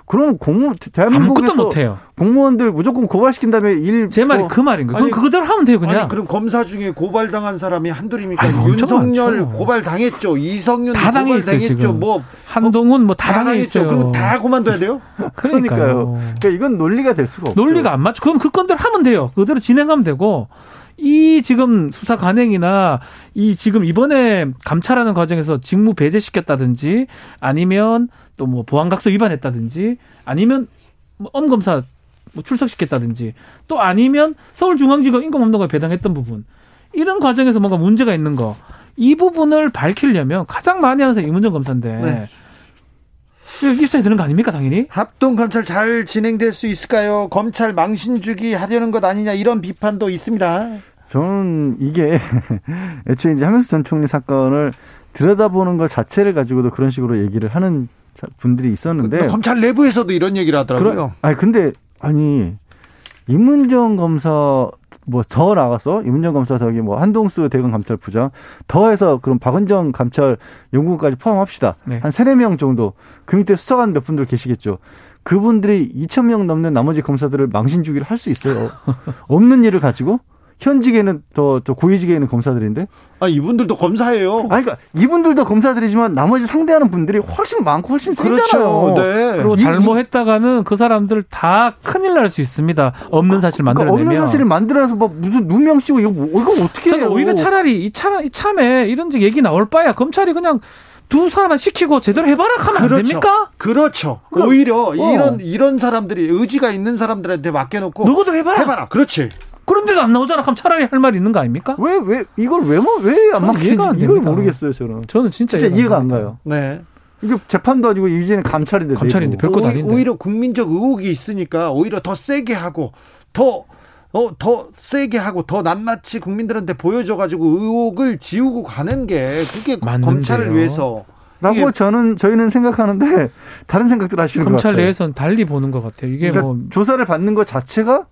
그럼 공무 대한민국에서 아무것도 못해요. 공무원들 무조건 고발시킨 다음에 일 제 말이 어, 그 말인 거예요. 그럼 그대로 하면 돼요, 그냥. 아니, 그럼 검사 중에 고발당한 사람이 한둘입니까? 아니, 윤석열 고발당했죠. 이성윤 고발당했죠. 뭐 한동훈 뭐 다 당했죠. 그럼 다 그만둬야 돼요? 그러니까요. 그러니까 이건 논리가 될 수가 없죠. 논리가 안 맞죠. 그럼 그 건들 하면 돼요. 그대로 진행하면 되고. 이 지금 수사 관행이나 이 지금 이번에 감찰하는 과정에서 직무 배제시켰다든지 아니면 또 뭐 보안각서 위반했다든지 아니면 뭐 엄검사 뭐 출석시켰다든지 또 아니면 서울중앙지검 인검업무관에 배당했던 부분 이런 과정에서 뭔가 문제가 있는 거 이 부분을 밝히려면 가장 많이 하는 사람이 임은정 검사인데 네. 있어야 되는 거 아닙니까 당연히? 합동감찰 잘 진행될 수 있을까요? 검찰 망신주기 하려는 것 아니냐 이런 비판도 있습니다. 저는 이게 애초에 이제 한명숙 전 총리 사건을 들여다보는 것 자체를 가지고도 그런 식으로 얘기를 하는 분들이 있었는데 검찰 내부에서도 이런 얘기를 하더라고요. 그러, 아니 근데 아니 임은정 검사 뭐 더 나가서 임은정 검사 저기 뭐 한동수 대검 감찰 부장 더해서 그럼 박은정 감찰 연구원까지 포함합시다. 네. 한 세네 명 정도 그 밑에 수사관 몇 분들 계시겠죠. 그분들이 이천 명 넘는 나머지 검사들을 망신주기를 할 수 있어요. 없는 일을 가지고. 현직에는 더, 더 고위직에 있는 검사들인데. 아, 이분들도 검사예요. 아니, 그러니까 이분들도 검사들이지만 나머지 상대하는 분들이 훨씬 많고 훨씬 세잖아요. 그렇죠. 네. 그리고 잘못했다가는 그 사람들 다 큰일 날 수 있습니다. 없는 사실 만들어내면. 그러니까 없는 사실을 만들어서 막 무슨 누명 씌우고 이거, 이거 어떻게 해요. 저는 오히려 차라리 이 차라, 이 참에 이런 얘기 나올 바야 검찰이 그냥 두 사람만 시키고 제대로 해봐라 하면 그렇죠. 안 됩니까? 그렇죠. 그러니까, 오히려 어. 이런, 이런 사람들이 의지가 있는 사람들한테 맡겨놓고. 누구들 해봐라. 해봐라. 그렇지. 그런데도 안 나오잖아. 그럼 차라리 할 말이 있는 거 아닙니까? 왜, 왜, 이걸 왜, 왜 안 막히는지 이걸 모르겠어요, 저는. 저는 진짜, 진짜 이해가 안 가요. 네. 이게 재판도 아니고 이제는 감찰인데. 감찰인데 별거 아닌데. 오히려 국민적 의혹이 있으니까 오히려 더 세게 하고, 더, 어, 더 세게 하고, 더 낱낱이 국민들한테 보여줘가지고 의혹을 지우고 가는 게 그게 맞는데요. 검찰을 위해서. 라고 저는 저희는 생각하는데 다른 생각들 하시는 것 같아요. 검찰 내에서는 달리 보는 것 같아요. 이게 그러니까 뭐. 조사를 받는 것 자체가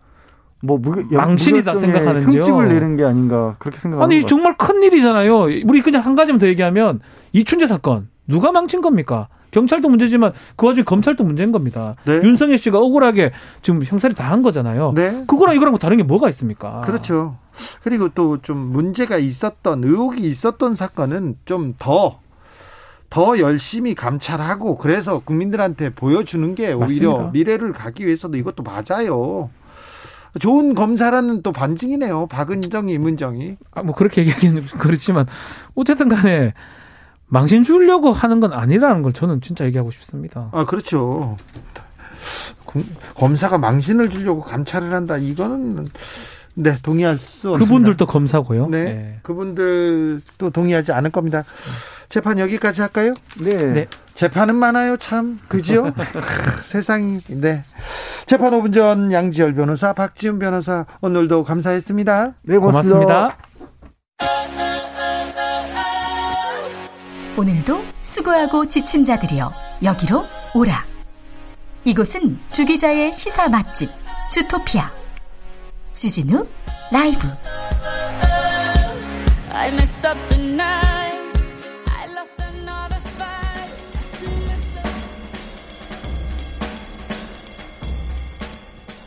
뭐 무, 망신이다 생각하는지요. 흠집을 내는 게 아닌가 그렇게 생각합니다. 아니 정말 큰 일이잖아요. 우리 그냥 한 가지만 더 얘기하면 이춘재 사건 누가 망친 겁니까? 경찰도 문제지만 그 와중에 검찰도 문제인 겁니다. 네. 윤석열 씨가 억울하게 지금 형사를 당한 거잖아요. 네. 그거랑 이거랑 다른 게 뭐가 있습니까? 그렇죠. 그리고 또 좀 문제가 있었던 의혹이 있었던 사건은 좀 더 더 열심히 감찰하고 그래서 국민들한테 보여주는 게 오히려 맞습니다. 미래를 가기 위해서도 이것도 맞아요. 좋은 검사라는 또 반증이네요. 박은정이, 임은정이. 아, 뭐 그렇게 얘기하기는 그렇지만 어쨌든 간에 망신 주려고 하는 건 아니라는 걸 저는 진짜 얘기하고 싶습니다. 아, 그렇죠. 검, 검사가 망신을 주려고 감찰을 한다. 이거는 네, 동의할 수 없습니다. 그분들도 검사고요. 네, 네. 그분들도 동의하지 않을 겁니다. 재판 여기까지 할까요? 네. 네. 재판은 많아요, 참. 그죠? 세상이. 네. 재판 오 분 전 양지열 변호사, 박지훈 변호사, 오늘도 감사했습니다. 네, 고맙습니다. 고맙습니다. 오늘도 수고하고 지친 자들이여, 여기로 오라. 이곳은 주기자의 시사 맛집, 주토피아. 주진우 라이브. I messed up tonight.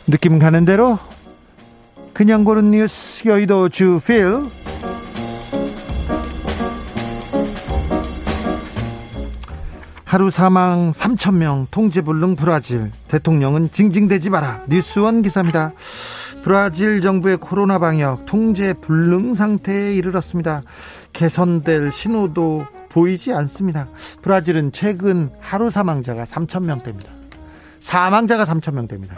느낌 가는 대로 그냥 고른 뉴스 여의도 주필 하루 사망 삼천 명 통제불능 브라질 대통령은 징징대지 마라 뉴스원 기사입니다. 브라질 정부의 코로나 방역 통제불능 상태에 이르렀습니다. 개선될 신호도 보이지 않습니다. 브라질은 최근 하루 사망자가 삼천 명대입니다. 사망자가 삼천 명대입니다.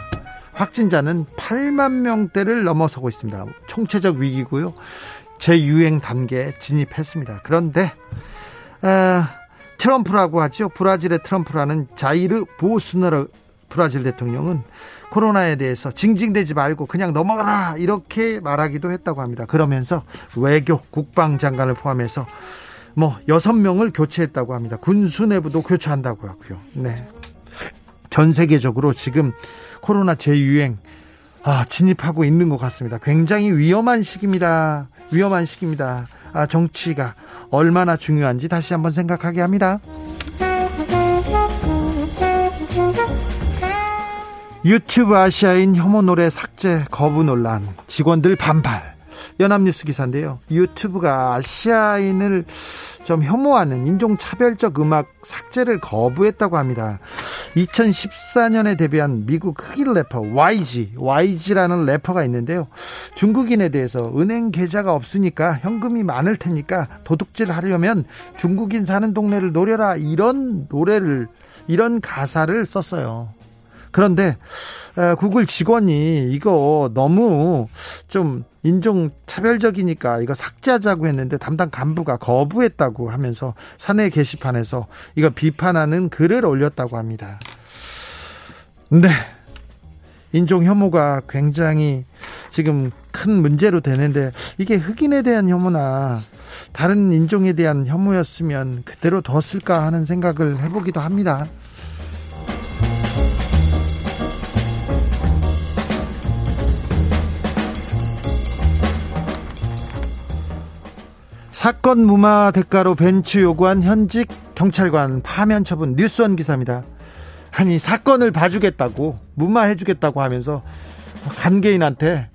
확진자는 팔만 명대를 넘어서고 있습니다. 총체적 위기고요. 재유행 단계에 진입했습니다. 그런데 아, 트럼프라고 하죠. 브라질의 트럼프라는 자이르 보우소나루 브라질 대통령은 코로나에 대해서 징징대지 말고 그냥 넘어가라 이렇게 말하기도 했다고 합니다. 그러면서 외교 국방장관을 포함해서 뭐 여섯 명을 교체했다고 합니다. 군수 내부도 교체한다고 하고요. 네. 전 세계적으로 지금 코로나 재유행 아, 진입하고 있는 것 같습니다. 굉장히 위험한 시기입니다. 위험한 시기입니다. 아, 정치가 얼마나 중요한지 다시 한번 생각하게 합니다. 유튜브 아시아인 혐오 노래 삭제 거부 논란, 직원들 반발. 연합뉴스 기사인데요. 유튜브가 아시아인을 좀 혐오하는 인종차별적 음악 삭제를 거부했다고 합니다. 이천십사 년에 데뷔한 미국 흑인 래퍼 와이지, 와이지라는 래퍼가 있는데요. 중국인에 대해서 은행 계좌가 없으니까 현금이 많을 테니까 도둑질 하려면 중국인 사는 동네를 노려라 이런 노래를 이런 가사를 썼어요. 그런데 구글 직원이 이거 너무 좀 인종차별적이니까 이거 삭제하자고 했는데 담당 간부가 거부했다고 하면서 사내 게시판에서 이거 비판하는 글을 올렸다고 합니다. 네, 인종혐오가 굉장히 지금 큰 문제로 되는데 이게 흑인에 대한 혐오나 다른 인종에 대한 혐오였으면 그대로 뒀을까 하는 생각을 해보기도 합니다. 사건 무마 대가로 벤츠 요구한 현직 경찰관 파면 처분 뉴스원 기사입니다. 아니 사건을 봐주겠다고 문만해주겠다고 하면서 관계인한테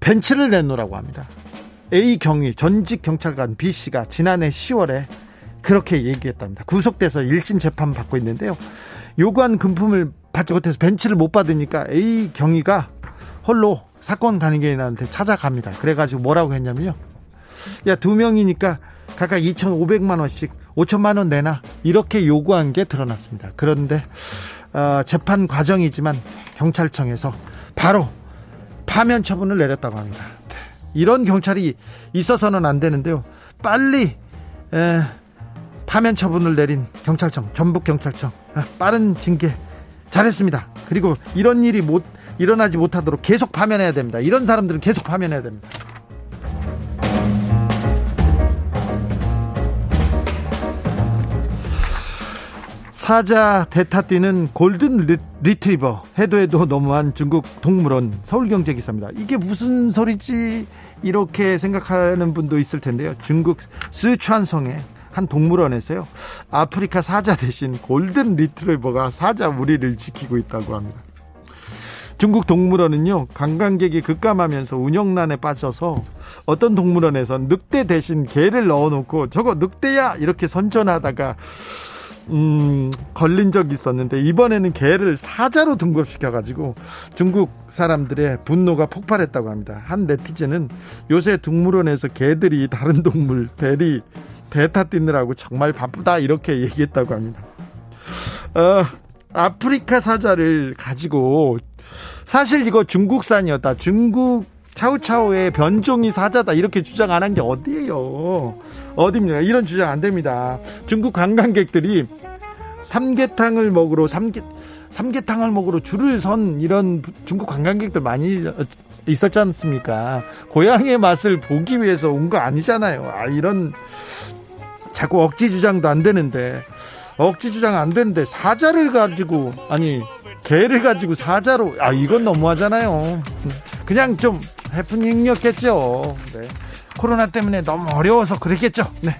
벤츠를 내놓으라고 합니다. A 경위 전직 경찰관 B씨가 지난해 시월에 그렇게 얘기했답니다. 구속돼서 일심 재판 받고 있는데요. 요구한 금품을 받지 못해서 벤츠를 못 받으니까 A 경위가 홀로 사건 관계인한테 찾아갑니다. 그래가지고 뭐라고 했냐면요. 야, 두 명이니까 각각 이천오백만 원씩 오천만 원 내놔. 이렇게 요구한 게 드러났습니다. 그런데 어, 재판 과정이지만 경찰청에서 바로 파면 처분을 내렸다고 합니다. 이런 경찰이 있어서는 안 되는데요. 빨리 에, 파면 처분을 내린 경찰청, 전북경찰청 아, 빠른 징계 잘했습니다. 그리고 이런 일이 못 일어나지 못하도록 계속 파면해야 됩니다. 이런 사람들은 계속 파면해야 됩니다. 사자 대타 뛰는 골든 리, 리트리버 해도 해도 너무한 중국 동물원 서울경제기사입니다. 이게 무슨 소리지 이렇게 생각하는 분도 있을 텐데요. 중국 쓰촨성의 한 동물원에서요 아프리카 사자 대신 골든 리트리버가 사자 우리를 지키고 있다고 합니다. 중국 동물원은요 관광객이 급감하면서 운영난에 빠져서 어떤 동물원에선 늑대 대신 개를 넣어놓고 저거 늑대야 이렇게 선전하다가 음, 걸린 적이 있었는데 이번에는 개를 사자로 등급시켜가지고 중국 사람들의 분노가 폭발했다고 합니다. 한 네티즌은 요새 동물원에서 개들이 다른 동물 대리 대타 뛰느라고 정말 바쁘다 이렇게 얘기했다고 합니다. 어, 아프리카 사자를 가지고 사실 이거 중국산이었다. 중국 차우차우의 변종이 사자다 이렇게 주장 안 한 게 어디예요? 어딥니까? 이런 주장 안 됩니다. 중국 관광객들이 삼계탕을 먹으러 삼계 삼계탕을 먹으러 줄을 선 이런 중국 관광객들 많이 있었지 않습니까? 고향의 맛을 보기 위해서 온 거 아니잖아요. 아 이런 자꾸 억지 주장도 안 되는데 억지 주장 안 되는데 사자를 가지고 아니 개를 가지고 사자로 아 이건 너무하잖아요. 그냥 좀 해프닝이었겠죠. 네. 코로나 때문에 너무 어려워서 그랬겠죠. 네.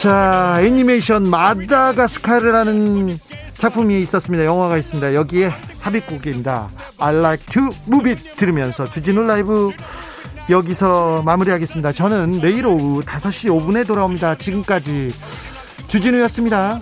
자, 애니메이션 마다가스카르라는 작품이 있었습니다. 영화가 있습니다. 여기에 삽입곡입니다. I like to move it 들으면서 주진우 라이브 여기서 마무리하겠습니다. 저는 내일 오후 다섯 시 오 분에 돌아옵니다. 지금까지 주진우였습니다.